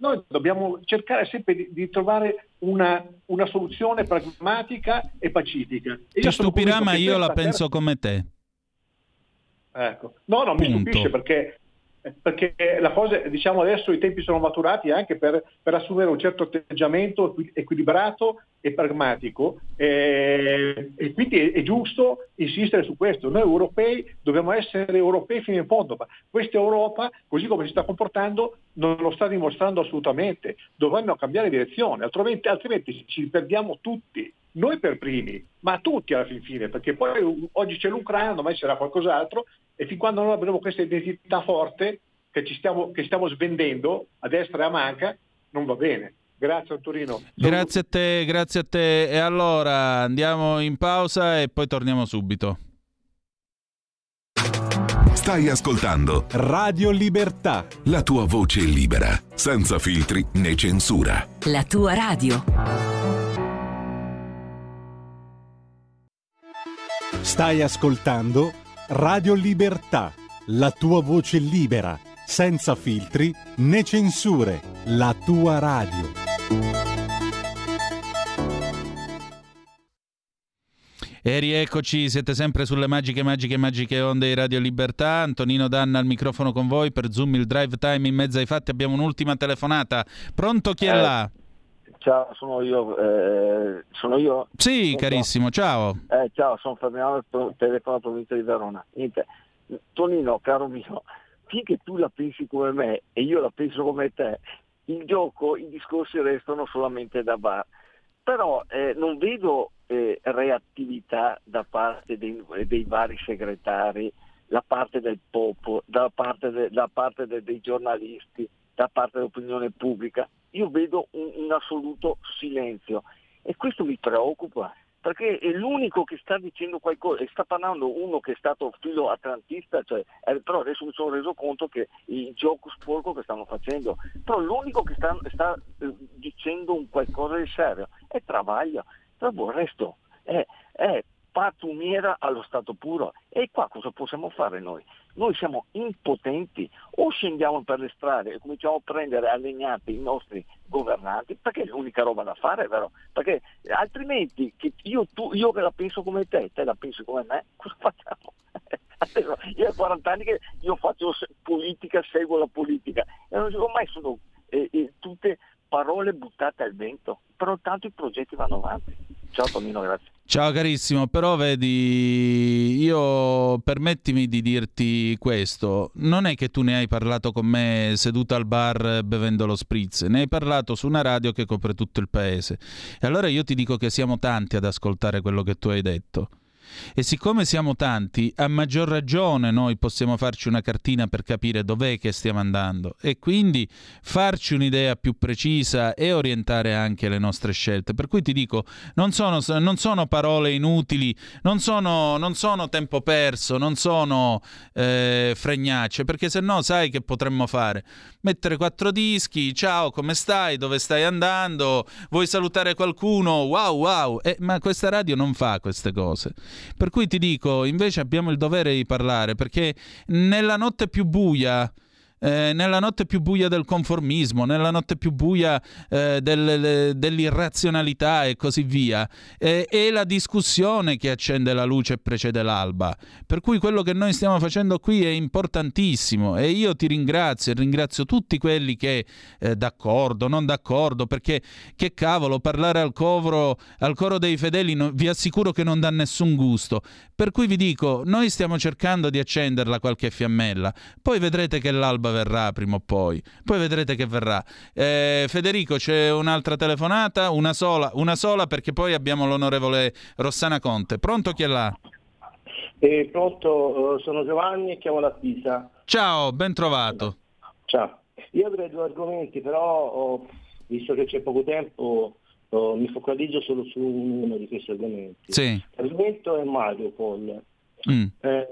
noi dobbiamo cercare sempre di trovare una soluzione pragmatica e pacifica. E ti stupirà, ma io la penso come te. Ecco. No, non mi stupisce perché la cosa, diciamo, adesso i tempi sono maturati anche per assumere un certo atteggiamento equilibrato e pragmatico, e quindi è giusto insistere su questo. Noi europei dobbiamo essere europei fino in fondo, ma questa Europa, così come si sta comportando, non lo sta dimostrando assolutamente. Dovranno cambiare direzione, altrimenti ci perdiamo tutti, noi per primi, ma tutti alla fin fine, perché poi oggi c'è l'Ucraina, domani c'era qualcos'altro, e fin quando non avremo questa identità forte che stiamo svendendo a destra e a manca, non va bene. Grazie Antonino. Grazie a te. E allora andiamo in pausa e poi torniamo subito. Stai ascoltando Radio Libertà, la tua voce libera, senza filtri né censura. La tua radio. Stai ascoltando Radio Libertà, la tua voce libera, senza filtri né censure. La tua radio. E rieccoci, siete sempre sulle magiche onde di Radio Libertà. Antonino Danna al microfono con voi per Zoom, il drive time in mezzo ai fatti. Abbiamo un'ultima telefonata. Pronto, chi è là? Ciao, sono io. Sì, sono carissimo, ciao. Ciao, sono Fabiano, telefono provincia di Verona. Niente, Tonino, caro mio, finché tu la pensi come me e io la penso come te, in gioco i discorsi restano solamente da bar. Però non vedo reattività da parte dei vari segretari, da parte del popolo, da parte dei giornalisti, da parte dell'opinione pubblica. Io vedo un assoluto silenzio e questo mi preoccupa, perché è l'unico che sta dicendo qualcosa, e sta parlando uno che è stato filo atlantista, cioè, però adesso mi sono reso conto che il gioco sporco che stanno facendo, però l'unico che sta dicendo un qualcosa di serio è Travaglio. Il resto è patumiera allo stato puro, e qua cosa possiamo fare noi? Noi siamo impotenti, o scendiamo per le strade e cominciamo a prendere a legnate i nostri governanti, perché è l'unica roba da fare, vero? Perché altrimenti io che la penso come te la pensi come me, cosa facciamo? Io ho 40 anni che io faccio politica, seguo la politica, e non dico mai sono tutte parole buttate al vento, però tanto i progetti vanno avanti. Ciao Tomino, grazie. Ciao carissimo, però vedi, io permettimi di dirti questo, non è che tu ne hai parlato con me seduta al bar bevendo lo spritz, ne hai parlato su una radio che copre tutto il paese, e allora io ti dico che siamo tanti ad ascoltare quello che tu hai detto. E siccome siamo tanti, a maggior ragione noi possiamo farci una cartina per capire dov'è che stiamo andando e quindi farci un'idea più precisa e orientare anche le nostre scelte. Per cui ti dico, non sono parole inutili, non sono tempo perso, non sono fregnacce, perché se no sai che potremmo fare? Mettere 4 dischi, ciao, come stai, dove stai andando, vuoi salutare qualcuno, wow, ma questa radio non fa queste cose. Per cui ti dico, invece abbiamo il dovere di parlare, perché nella notte più buia nella notte più buia del conformismo, nella notte più buia dell'irrazionalità e così via. È la discussione che accende la luce e precede l'alba. Per cui quello che noi stiamo facendo qui è importantissimo, e io ti ringrazio e ringrazio tutti quelli che, d'accordo, non d'accordo, perché che cavolo, parlare al coro dei fedeli vi assicuro che non dà nessun gusto. Per cui vi dico, noi stiamo cercando di accenderla qualche fiammella, poi vedrete che l'alba verrà prima o poi, poi vedrete che verrà. Federico, c'è un'altra telefonata? Una sola perché poi abbiamo l'onorevole Rosanna Conte. Pronto, chi è là? Pronto, sono Giovanni e chiamo da Pisa. Ciao, ben trovato. Ciao, io avrei due argomenti, però visto che c'è poco tempo mi focalizzo solo su uno di questi argomenti. Sì. L'argomento è Mariupol.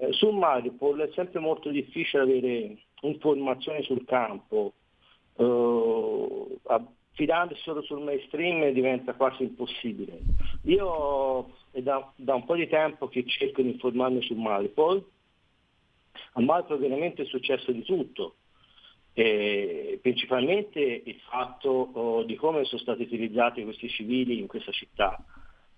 Su Mariupol è sempre molto difficile avere informazioni sul campo, fidandosi solo sul mainstream diventa quasi impossibile. Io è da un po' di tempo che cerco di informarmi su Mariupol. A Mariupol veramente è successo di tutto, principalmente il fatto di come sono stati utilizzati questi civili in questa città,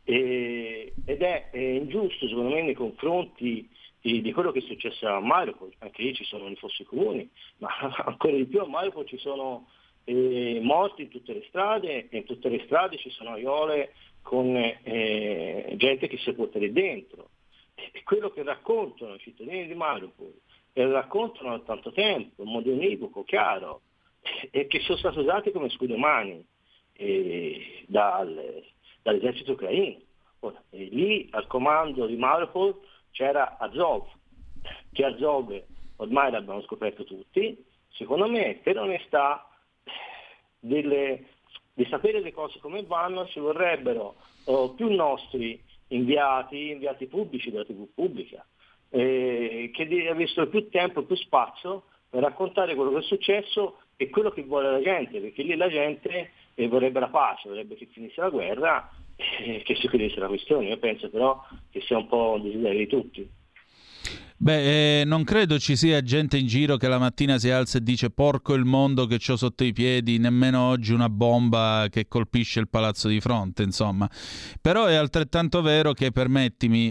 ed è ingiusto secondo me nei confronti di quello che è successo a Mariupol. Anche lì ci sono i fossi comuni, ma ancora di più a Mariupol ci sono morti in tutte le strade, e in tutte le strade ci sono aiole con gente che si è portata dentro. E quello che raccontano i cittadini di Mariupol, e lo raccontano da tanto tempo in modo univoco, chiaro, e che sono stati usati come scudamani dall'esercito ucraino. Ora, lì al comando di Mariupol c'era Azov, che Azov ormai l'abbiamo scoperto tutti. Secondo me, per onestà di sapere le cose come vanno, ci vorrebbero più nostri inviati pubblici della TV pubblica, che avessero più tempo, più spazio per raccontare quello che è successo e quello che vuole la gente, perché lì la gente vorrebbe la pace, vorrebbe che finisse la guerra e che si chiudesse la questione. Io penso però che sia un po' un desiderio di tutti. Beh, non credo ci sia gente in giro che la mattina si alza e dice porco il mondo che c'ho sotto i piedi, nemmeno oggi una bomba che colpisce il palazzo di fronte, insomma. Però è altrettanto vero che, permettimi,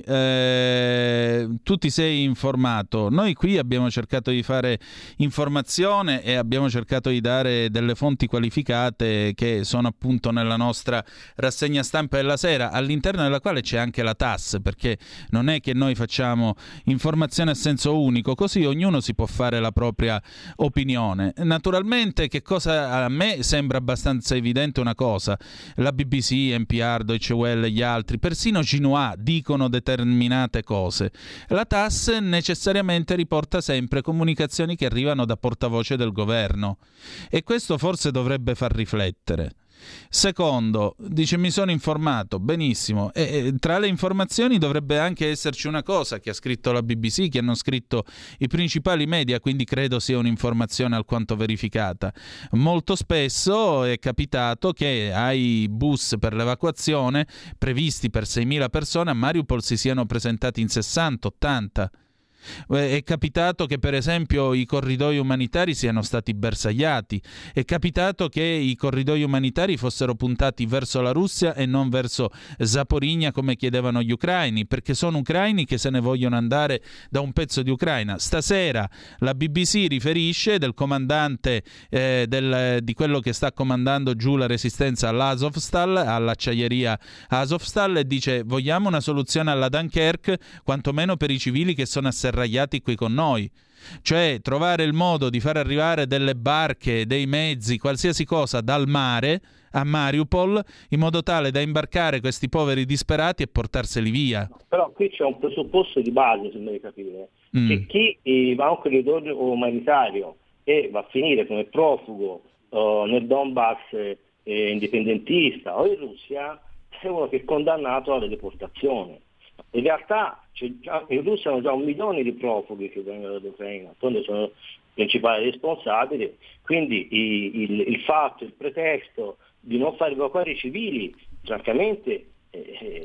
tu ti sei informato. Noi qui abbiamo cercato di fare informazione e abbiamo cercato di dare delle fonti qualificate che sono appunto nella nostra rassegna stampa della sera, all'interno della quale c'è anche la TAS, perché non è che noi facciamo informazione a senso unico, così ognuno si può fare la propria opinione. Naturalmente, che cosa a me sembra abbastanza evidente una cosa: la BBC, NPR, Deutsche Welle e gli altri, persino Xinhua, dicono determinate cose. La TAS necessariamente riporta sempre comunicazioni che arrivano da portavoce del governo, e questo forse dovrebbe far riflettere. Secondo, dice mi sono informato, benissimo, e tra le informazioni dovrebbe anche esserci una cosa che ha scritto la BBC, che hanno scritto i principali media, quindi credo sia un'informazione alquanto verificata. Molto spesso è capitato che ai bus per l'evacuazione previsti per 6.000 persone a Mariupol si siano presentati in 60-80. È capitato che per esempio i corridoi umanitari siano stati bersagliati, è capitato che i corridoi umanitari fossero puntati verso la Russia e non verso Zaporizhzhia come chiedevano gli ucraini, perché sono ucraini che se ne vogliono andare da un pezzo di Ucraina. Stasera la BBC riferisce del comandante di quello che sta comandando giù la resistenza all'acciaieria Azovstal, e dice vogliamo una soluzione alla Dunkerque quantomeno per i civili che sono asserragliati qui con noi, cioè trovare il modo di far arrivare delle barche, dei mezzi, qualsiasi cosa dal mare a Mariupol in modo tale da imbarcare questi poveri disperati e portarseli via. Però qui c'è un presupposto di base, se devi capire, che chi va a un corridoio umanitario e va a finire come profugo nel Donbass indipendentista o in Russia è uno che è condannato alla deportazione. In realtà in Russia sono già 1 milione di profughi che vengono dall'Ucraina, appunto sono i principali responsabili, quindi il pretesto di non far evacuare i civili, francamente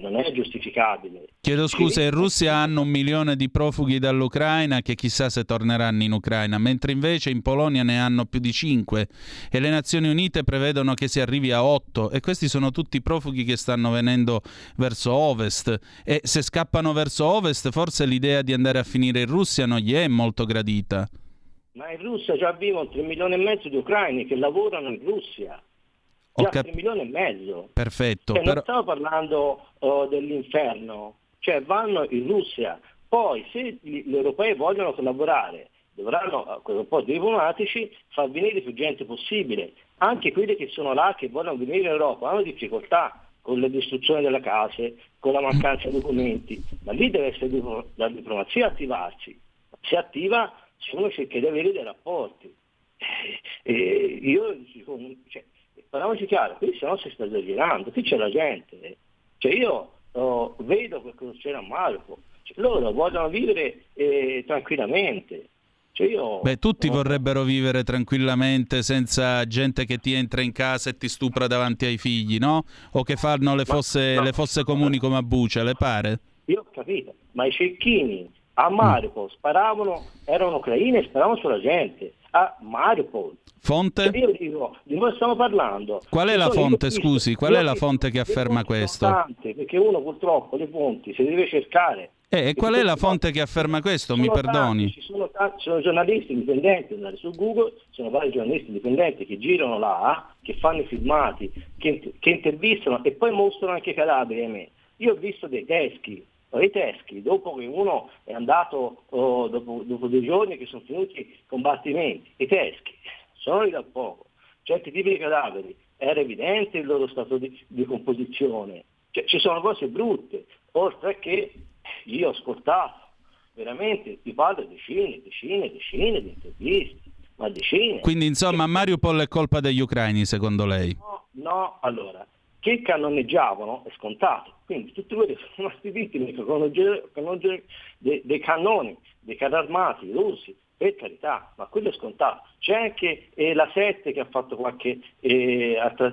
non è giustificabile. Chiedo scusa, in Russia hanno 1 milione di profughi dall'Ucraina che chissà se torneranno in Ucraina, mentre invece in Polonia ne hanno più di 5 e le Nazioni Unite prevedono che si arrivi a 8, e questi sono tutti profughi che stanno venendo verso ovest, e se scappano verso ovest forse l'idea di andare a finire in Russia non gli è molto gradita. Ma in Russia già vivono 3 milioni e mezzo di ucraini che lavorano in Russia. Già 3 milioni e mezzo. Perfetto. Cioè, però... non stavo parlando dell'inferno, cioè vanno in Russia. Poi se gli europei vogliono collaborare, dovranno, con un po' di diplomatici, far venire più gente possibile. Anche quelli che sono là, che vogliono venire in Europa, hanno difficoltà con la distruzione delle case, con la mancanza di documenti. Ma lì deve essere la diplomazia attivarsi. Si attiva se uno cerca di avere dei rapporti. Io dico... Cioè, parliamoci chiaro, qui se no si sta esagerando, qui c'è la gente, cioè io vedo quel che c'era a Marco, cioè, loro vogliono vivere tranquillamente. Cioè io, tutti vorrebbero vivere tranquillamente senza gente che ti entra in casa e ti stupra davanti ai figli, no? O che fanno le fosse comuni come a Buča, le pare? Io ho capito, ma i cecchini a Mariupol sparavano, erano ucraini e sparavano sulla gente. A Mariupol. Fonte? Io dico, di cosa stiamo parlando? Qual è la fonte, scusi? Qual è la fonte che afferma questo? Perché uno purtroppo le fonti se deve cercare. E qual è la fonte che afferma questo? Mi perdoni. Ci sono giornalisti indipendenti, andare su Google, sono vari giornalisti indipendenti che girano là, che fanno i filmati, che intervistano e poi mostrano anche i cadaveri a me. Io ho visto dei teschi. I teschi, dopo che uno è andato, dopo 2 giorni che sono finiti combattimenti, i teschi sono lì da poco, certi tipi di cadaveri, era evidente il loro stato di composizione, cioè, ci sono cose brutte, oltre che io ho ascoltato, veramente ti parlo di decine di interviste, ma decine. Quindi insomma Mariupol è colpa degli ucraini secondo lei? No, allora, che cannoneggiavano è scontato. Quindi tutti quelli che sono stati vittime dei cannoni, dei carri armati russi, per carità, ma quello è scontato. C'è anche la 7 che ha fatto qualche,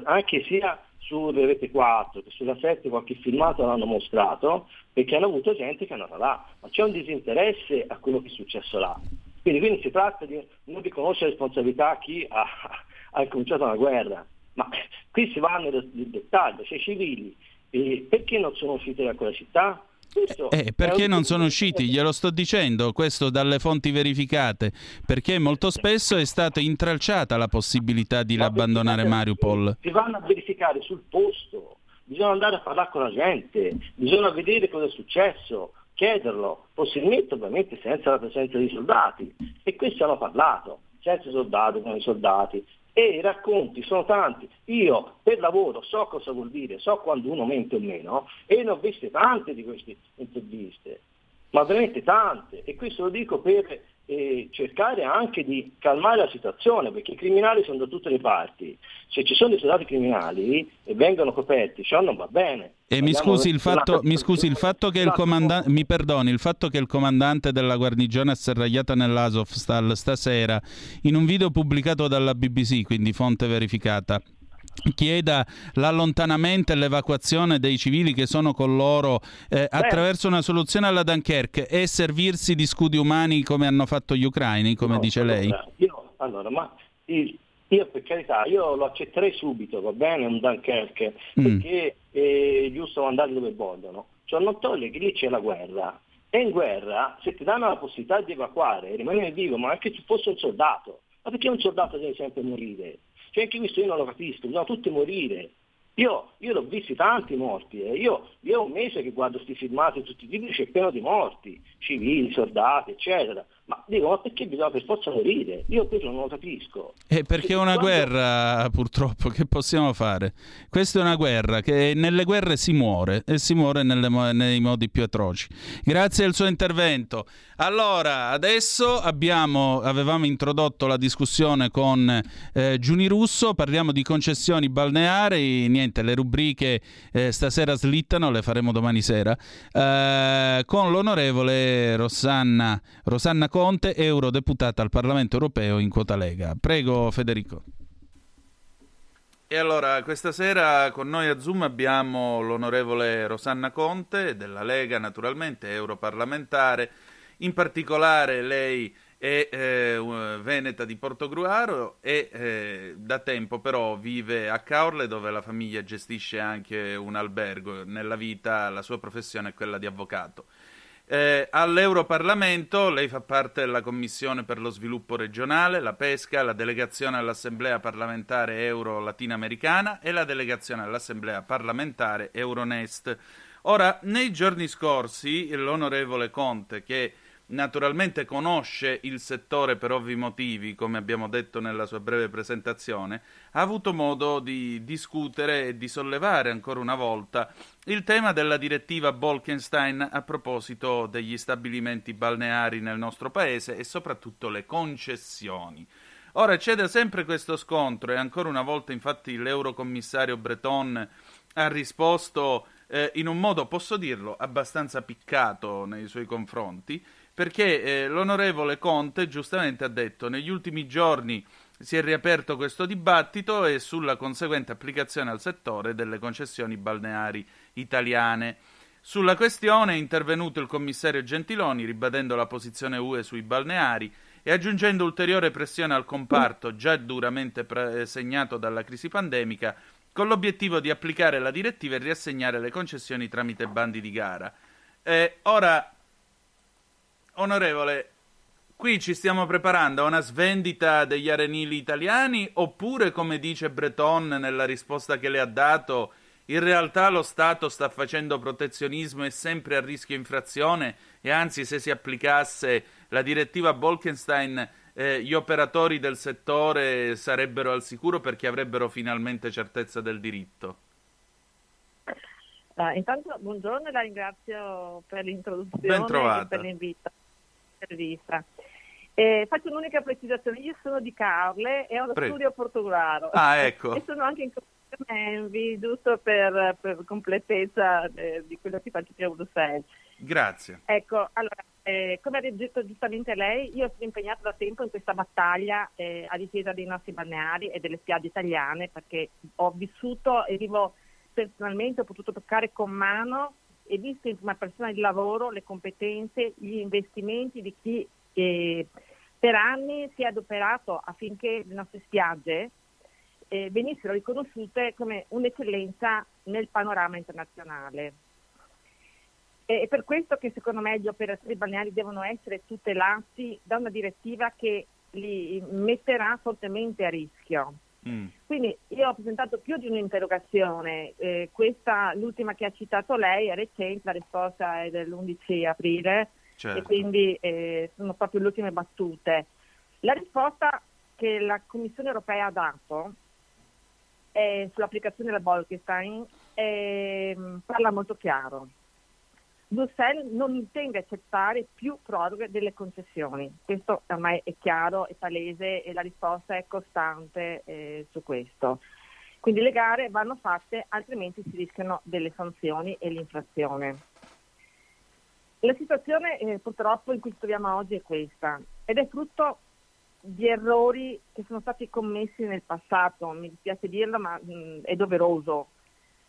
anche sia su Rete 4 che sulla 7 qualche filmato l'hanno mostrato, perché hanno avuto gente che è andata là, ma c'è un disinteresse a quello che è successo là. Quindi si tratta di non riconoscere responsabilità a chi ha cominciato una guerra, ma qui si va nel dettaglio, cioè i civili. Perché non sono usciti da quella città? Perché non sono usciti? Glielo sto dicendo, questo dalle fonti verificate, perché molto spesso è stata intralciata la possibilità di abbandonare Mariupol. Si vanno a verificare sul posto, bisogna andare a parlare con la gente, bisogna vedere cosa è successo, chiederlo, possibilmente ovviamente senza la presenza di soldati, e questo hanno parlato, senza soldati, con i soldati. E i racconti sono tanti, io per lavoro so cosa vuol dire, so quando uno mente o meno, e ne ho viste tante di queste interviste, ma veramente tante, e questo lo dico per cercare anche di calmare la situazione, perché i criminali sono da tutte le parti, se ci sono dei soldati criminali e vengono coperti, ciò non va bene. E mi perdoni, il fatto che il comandante della guarnigione asserragliata nell'Azovstal stasera, in un video pubblicato dalla BBC, quindi fonte verificata, chieda l'allontanamento e l'evacuazione dei civili che sono con loro attraverso una soluzione alla Dunkerque e servirsi di scudi umani come hanno fatto gli ucraini, come dice lei. Io per carità, io lo accetterei subito, va bene, un Dunkerque, perché è giusto andare dove vogliono. Cioè non toglie che lì c'è la guerra. E in guerra, se ti danno la possibilità di evacuare, rimanere vivo, ma anche se fosse un soldato. Ma perché un soldato deve sempre morire? Cioè anche questo io non lo capisco, bisogna tutti morire. Io l'ho visti tanti morti, io ho un mese che guardo questi filmati tutti i tipi, c'è pieno di morti, civili, soldati, eccetera. Ma dico, ma perché bisogna per forza morire? Io questo non lo capisco. Perché è una guerra, purtroppo, che possiamo fare? Questa è una guerra, che nelle guerre si muore, e si muore nei modi più atroci. Grazie al suo intervento. Allora, adesso avevamo introdotto la discussione con Giuni Russo, parliamo di concessioni balneari. Le rubriche stasera slittano, le faremo domani sera, con l'onorevole Rosanna Conte, eurodeputata al Parlamento europeo in quota Lega. Prego Federico. E allora questa sera con noi a Zoom abbiamo l'onorevole Rosanna Conte della Lega, naturalmente europarlamentare. In particolare lei è veneta di Portogruaro e da tempo però vive a Caorle, dove la famiglia gestisce anche un albergo. Nella vita la sua professione è quella di avvocato. All'Europarlamento lei fa parte della Commissione per lo sviluppo regionale, la pesca, la delegazione all'Assemblea parlamentare euro-latinoamericana e la delegazione all'Assemblea parlamentare Euronest. Ora, nei giorni scorsi l'onorevole Conte, che naturalmente conosce il settore per ovvi motivi, come abbiamo detto nella sua breve presentazione, ha avuto modo di discutere e di sollevare ancora una volta il tema della direttiva Bolkestein a proposito degli stabilimenti balneari nel nostro paese e soprattutto le concessioni. Ora c'è da sempre questo scontro e ancora una volta infatti l'eurocommissario Breton ha risposto in un modo, posso dirlo, abbastanza piccato nei suoi confronti, perché l'onorevole Conte giustamente ha detto: negli ultimi giorni si è riaperto questo dibattito e sulla conseguente applicazione al settore delle concessioni balneari italiane. Sulla questione è intervenuto il commissario Gentiloni ribadendo la posizione UE sui balneari e aggiungendo ulteriore pressione al comparto già duramente segnato dalla crisi pandemica, con l'obiettivo di applicare la direttiva e riassegnare le concessioni tramite bandi di gara. Ora, onorevole, qui ci stiamo preparando a una svendita degli arenili italiani, oppure, come dice Breton nella risposta che le ha dato, in realtà lo Stato sta facendo protezionismo e sempre a rischio infrazione, e anzi, se si applicasse la direttiva Bolkestein, gli operatori del settore sarebbero al sicuro perché avrebbero finalmente certezza del diritto? Intanto buongiorno e la ringrazio per l'introduzione e per l'invito all'intervista. Faccio un'unica precisazione: io sono di Caorle e ho lo studio a Portogruaro. Ecco. E sono anche in Commissione Envi, giusto per completezza di quello che faccio qui a Bruxelles. Grazie. Ecco, allora, come ha detto giustamente lei, io sono impegnata da tempo in questa battaglia a difesa dei nostri balneari e delle spiagge italiane, perché ho vissuto e vivo personalmente, ho potuto toccare con mano e visto in prima persona il lavoro, le competenze, gli investimenti di chi per anni si è adoperato affinché le nostre spiagge venissero riconosciute come un'eccellenza nel panorama internazionale. È per questo che secondo me gli operatori balneari devono essere tutelati da una direttiva che li metterà fortemente a rischio. Quindi io ho presentato più di un'interrogazione, questa, l'ultima che ha citato lei, è recente, la risposta è dell'11 aprile, certo. E quindi sono proprio le ultime battute. La risposta che la Commissione europea ha dato è sull'applicazione della Bolkestein parla molto chiaro. Bruxelles non intende accettare più proroghe delle concessioni, questo ormai è chiaro, è palese e la risposta è costante su questo. Quindi le gare vanno fatte, altrimenti si rischiano delle sanzioni e l'inflazione. La situazione purtroppo in cui ci troviamo oggi è questa, ed è frutto di errori che sono stati commessi nel passato, mi dispiace dirlo ma è doveroso.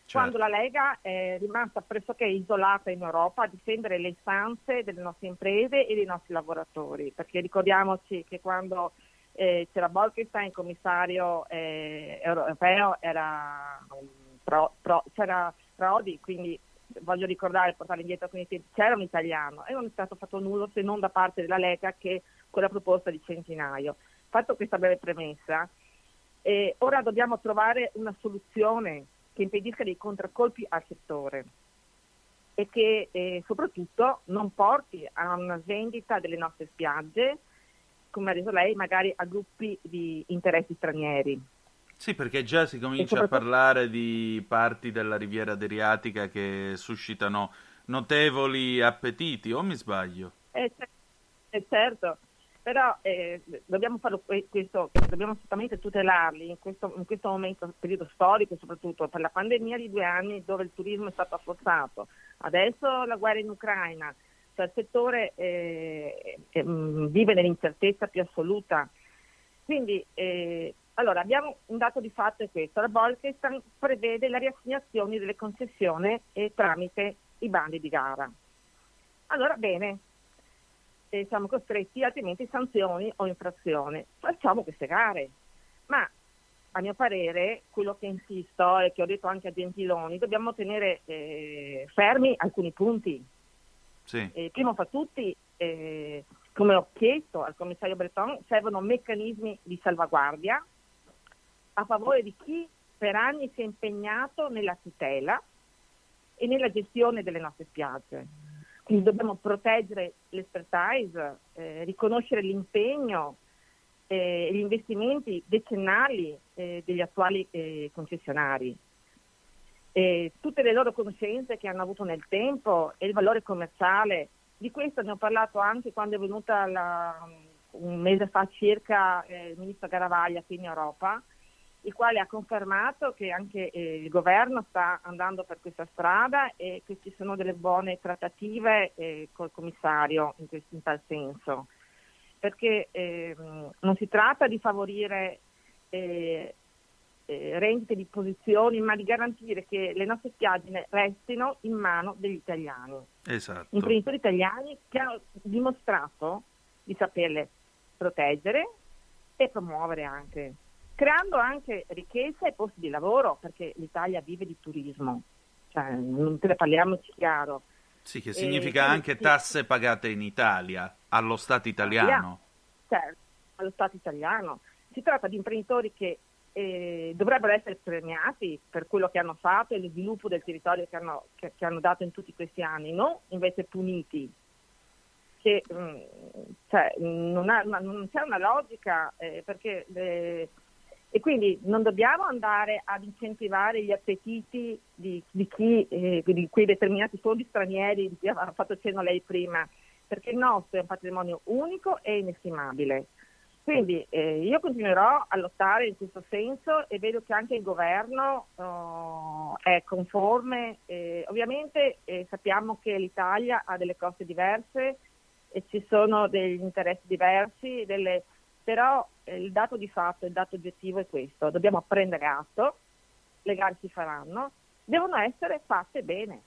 Certo. Quando la Lega è rimasta pressoché isolata in Europa a difendere le istanze delle nostre imprese e dei nostri lavoratori, perché ricordiamoci che quando c'era Bolkestein, il commissario europeo era c'era Prodi, quindi voglio ricordare, portare indietro con i tempi, c'era un italiano e non è stato fatto nulla se non da parte della Lega che con la proposta di Centinaio. Fatto questa breve premessa, ora dobbiamo trovare una soluzione che impedisca dei contraccolpi al settore e che soprattutto non porti a una svendita delle nostre spiagge, come ha detto lei, magari a gruppi di interessi stranieri. Sì, perché già si comincia a parlare di parti della riviera adriatica che suscitano notevoli appetiti, o mi sbaglio? Certo. Però dobbiamo farlo questo, dobbiamo assolutamente tutelarli in questo momento, periodo storico soprattutto per la pandemia di 2 anni dove il turismo è stato affossato. Adesso la guerra in Ucraina, cioè il settore vive nell'incertezza più assoluta. Quindi Allora, abbiamo un dato di fatto, è questo: la Bolkestein prevede la riassegnazione delle concessioni tramite i bandi di gara. Allora, bene, se siamo costretti, altrimenti sanzioni o infrazione, facciamo queste gare. Ma a mio parere, quello che insisto e che ho detto anche a Gentiloni, dobbiamo tenere fermi alcuni punti. Sì. Primo fra tutti, come ho chiesto al commissario Breton, servono meccanismi di salvaguardia a favore di chi per anni si è impegnato nella tutela e nella gestione delle nostre spiagge. Quindi dobbiamo proteggere l'expertise, riconoscere l'impegno e gli investimenti decennali degli attuali concessionari, tutte le loro conoscenze che hanno avuto nel tempo e il valore commerciale. Di questo ne ho parlato anche quando è venuta un mese fa circa il ministro Garavaglia qui in Europa, il quale ha confermato che anche il governo sta andando per questa strada e che ci sono delle buone trattative col commissario in tal senso, perché non si tratta di favorire rendite di posizioni, ma di garantire che le nostre spiagge restino in mano degli italiani. Esatto. Imprenditori italiani che hanno dimostrato di saperle proteggere e promuovere anche, creando anche ricchezza e posti di lavoro, perché l'Italia vive di turismo, cioè, non te ne parliamoci chiaro. Sì, che significa anche tasse pagate in Italia, allo Stato italiano. Certo, allo Stato italiano. Si tratta di imprenditori che dovrebbero essere premiati per quello che hanno fatto e lo sviluppo del territorio che hanno dato in tutti questi anni, non invece puniti. Che non c'è una logica, perché e quindi non dobbiamo andare ad incentivare gli appetiti di chi di quei determinati fondi stranieri di cui ha fatto cenno lei prima, perché il nostro è un patrimonio unico e inestimabile. Quindi io continuerò a lottare in questo senso e vedo che anche il governo è conforme. Ovviamente sappiamo che l'Italia ha delle coste diverse e ci sono degli interessi diversi, però il dato di fatto, il dato oggettivo è questo: dobbiamo prendere atto, le gare si faranno, devono essere fatte bene,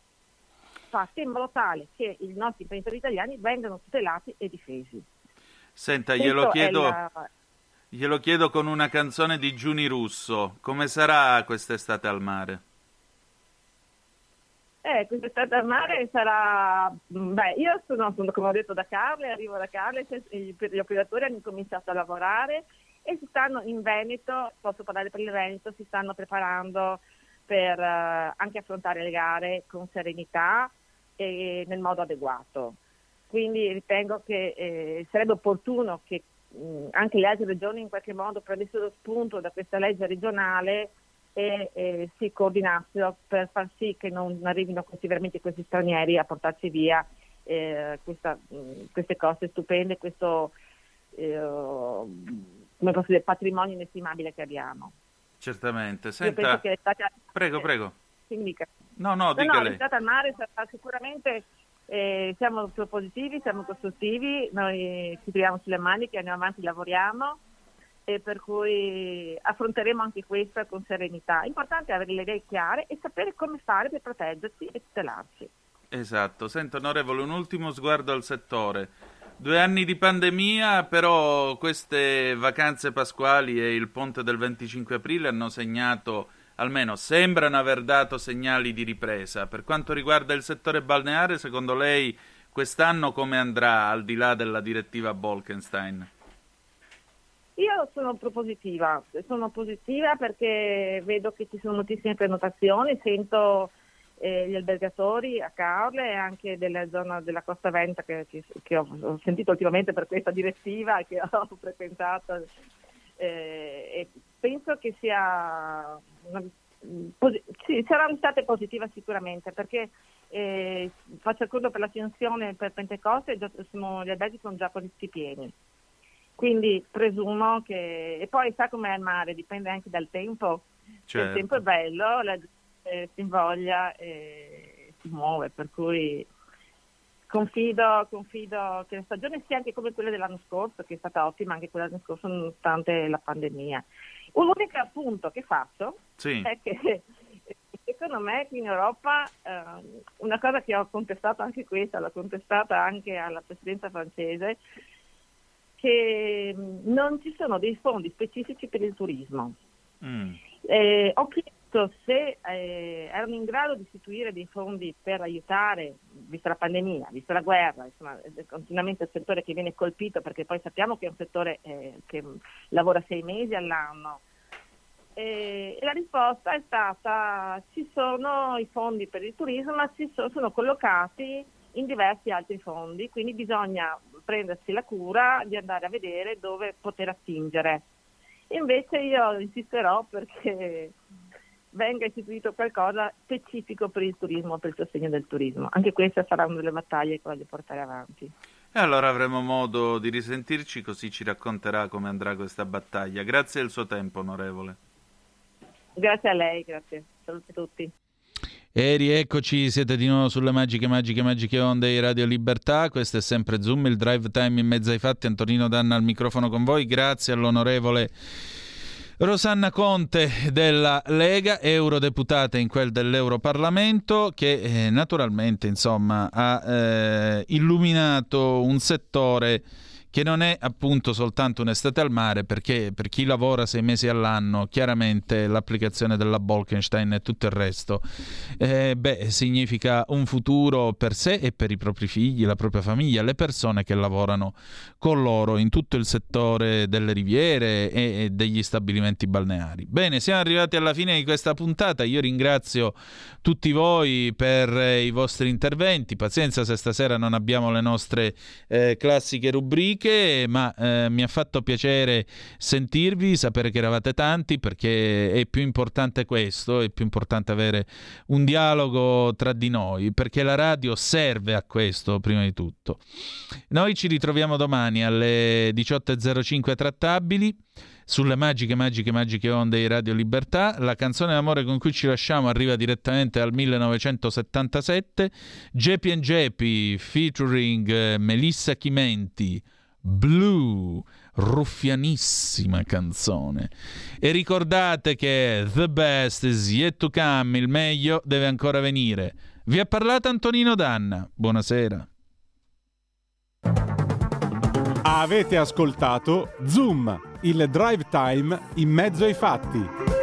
fatte in modo tale che i nostri imprenditori italiani vengano tutelati e difesi. Senta, glielo chiedo con una canzone di Giuni Russo. Come sarà quest'estate al mare? Quest'estate al mare sarà... io sono, come ho detto, da Carle, arrivo da Carle, gli operatori hanno cominciato a lavorare e si stanno in Veneto, posso parlare per il Veneto, si stanno preparando per anche affrontare le gare con serenità e nel modo adeguato. Quindi ritengo che sarebbe opportuno che anche le altre regioni in qualche modo prendessero spunto da questa legge regionale e si coordinassero per far sì che non arrivino questi stranieri a portarci via queste cose stupende, questo come posso dire, patrimonio inestimabile che abbiamo. Certamente. Senta, prego. No, dica lei. L'estate al mare sarà sicuramente... siamo propositivi, siamo costruttivi, noi ci tiriamo sulle maniche, andiamo avanti, lavoriamo, e per cui affronteremo anche questo con serenità. Importante è avere le idee chiare e sapere come fare per proteggersi e tutelarsi. Esatto. Sento, onorevole, un ultimo sguardo al settore. 2 anni di pandemia, però queste vacanze pasquali e il ponte del 25 aprile hanno segnato, almeno sembrano aver dato segnali di ripresa. Per quanto riguarda il settore balneare, secondo lei quest'anno come andrà, al di là della direttiva Bolkestein? Io sono positiva perché vedo che ci sono moltissime prenotazioni, sento gli albergatori a Carle e anche della zona della Costa Veneta che ho sentito ultimamente per questa direttiva che ho frequentato. E penso che sia sarà un'estate positiva sicuramente, perché faccio il conto per l'Ascensione, per Pentecoste gli alberghi sono già quasi pieni, quindi presumo che, e poi sa com'è il mare, dipende anche dal tempo. Certo. Il tempo è bello, la si invoglia e si muove, per cui Confido che la stagione sia anche come quella dell'anno scorso, che è stata ottima anche quella dell'anno scorso nonostante la pandemia. Un unico appunto che faccio è che secondo me qui in Europa una cosa che ho contestato anche questa, l'ho contestata anche alla presidenza francese, che non ci sono dei fondi specifici per il turismo. Ho chiesto se erano in grado di istituire dei fondi per aiutare, vista la pandemia, vista la guerra, insomma, continuamente il settore che viene colpito, perché poi sappiamo che è un settore che lavora 6 mesi all'anno. E la risposta è stata: ci sono i fondi per il turismo, ma sono collocati in diversi altri fondi, quindi bisogna prendersi la cura di andare a vedere dove poter attingere. Invece io insisterò perché venga istituito qualcosa specifico per il turismo, per il sostegno del turismo. Anche questa sarà una delle battaglie che voglio portare avanti. E allora avremo modo di risentirci, così ci racconterà come andrà questa battaglia. Grazie del suo tempo, onorevole. Grazie a lei, grazie. Saluti a tutti. E rieccoci, siete di nuovo sulle magiche onde di Radio Libertà. Questo è sempre Zoom, il drive time in mezzo ai fatti. Antonino Danna al microfono con voi. Grazie all'onorevole Rosanna Conte della Lega, eurodeputata in quel dell'Europarlamento, che naturalmente insomma ha illuminato un settore che non è appunto soltanto un'estate al mare, perché per chi lavora 6 mesi all'anno chiaramente l'applicazione della Bolkestein e tutto il resto significa un futuro per sé e per i propri figli, la propria famiglia, le persone che lavorano con loro in tutto il settore delle riviere e degli stabilimenti balneari. Bene, siamo arrivati alla fine di questa puntata. Io ringrazio tutti voi per i vostri interventi. Pazienza se stasera non abbiamo le nostre classiche rubriche, ma mi ha fatto piacere sentirvi, sapere che eravate tanti, perché è più importante questo, è più importante avere un dialogo tra di noi, perché la radio serve a questo prima di tutto. Noi ci ritroviamo domani alle 18.05 trattabili sulle magiche onde di Radio Libertà. La canzone d'amore con cui ci lasciamo arriva direttamente al 1977, Gepi and Gepi featuring Melissa Chimenti, Blue, ruffianissima canzone. E ricordate che the best is yet to come, il meglio deve ancora venire. Vi ha parlato Antonino Danna, buonasera. Avete ascoltato Zoom, il drive time in mezzo ai fatti.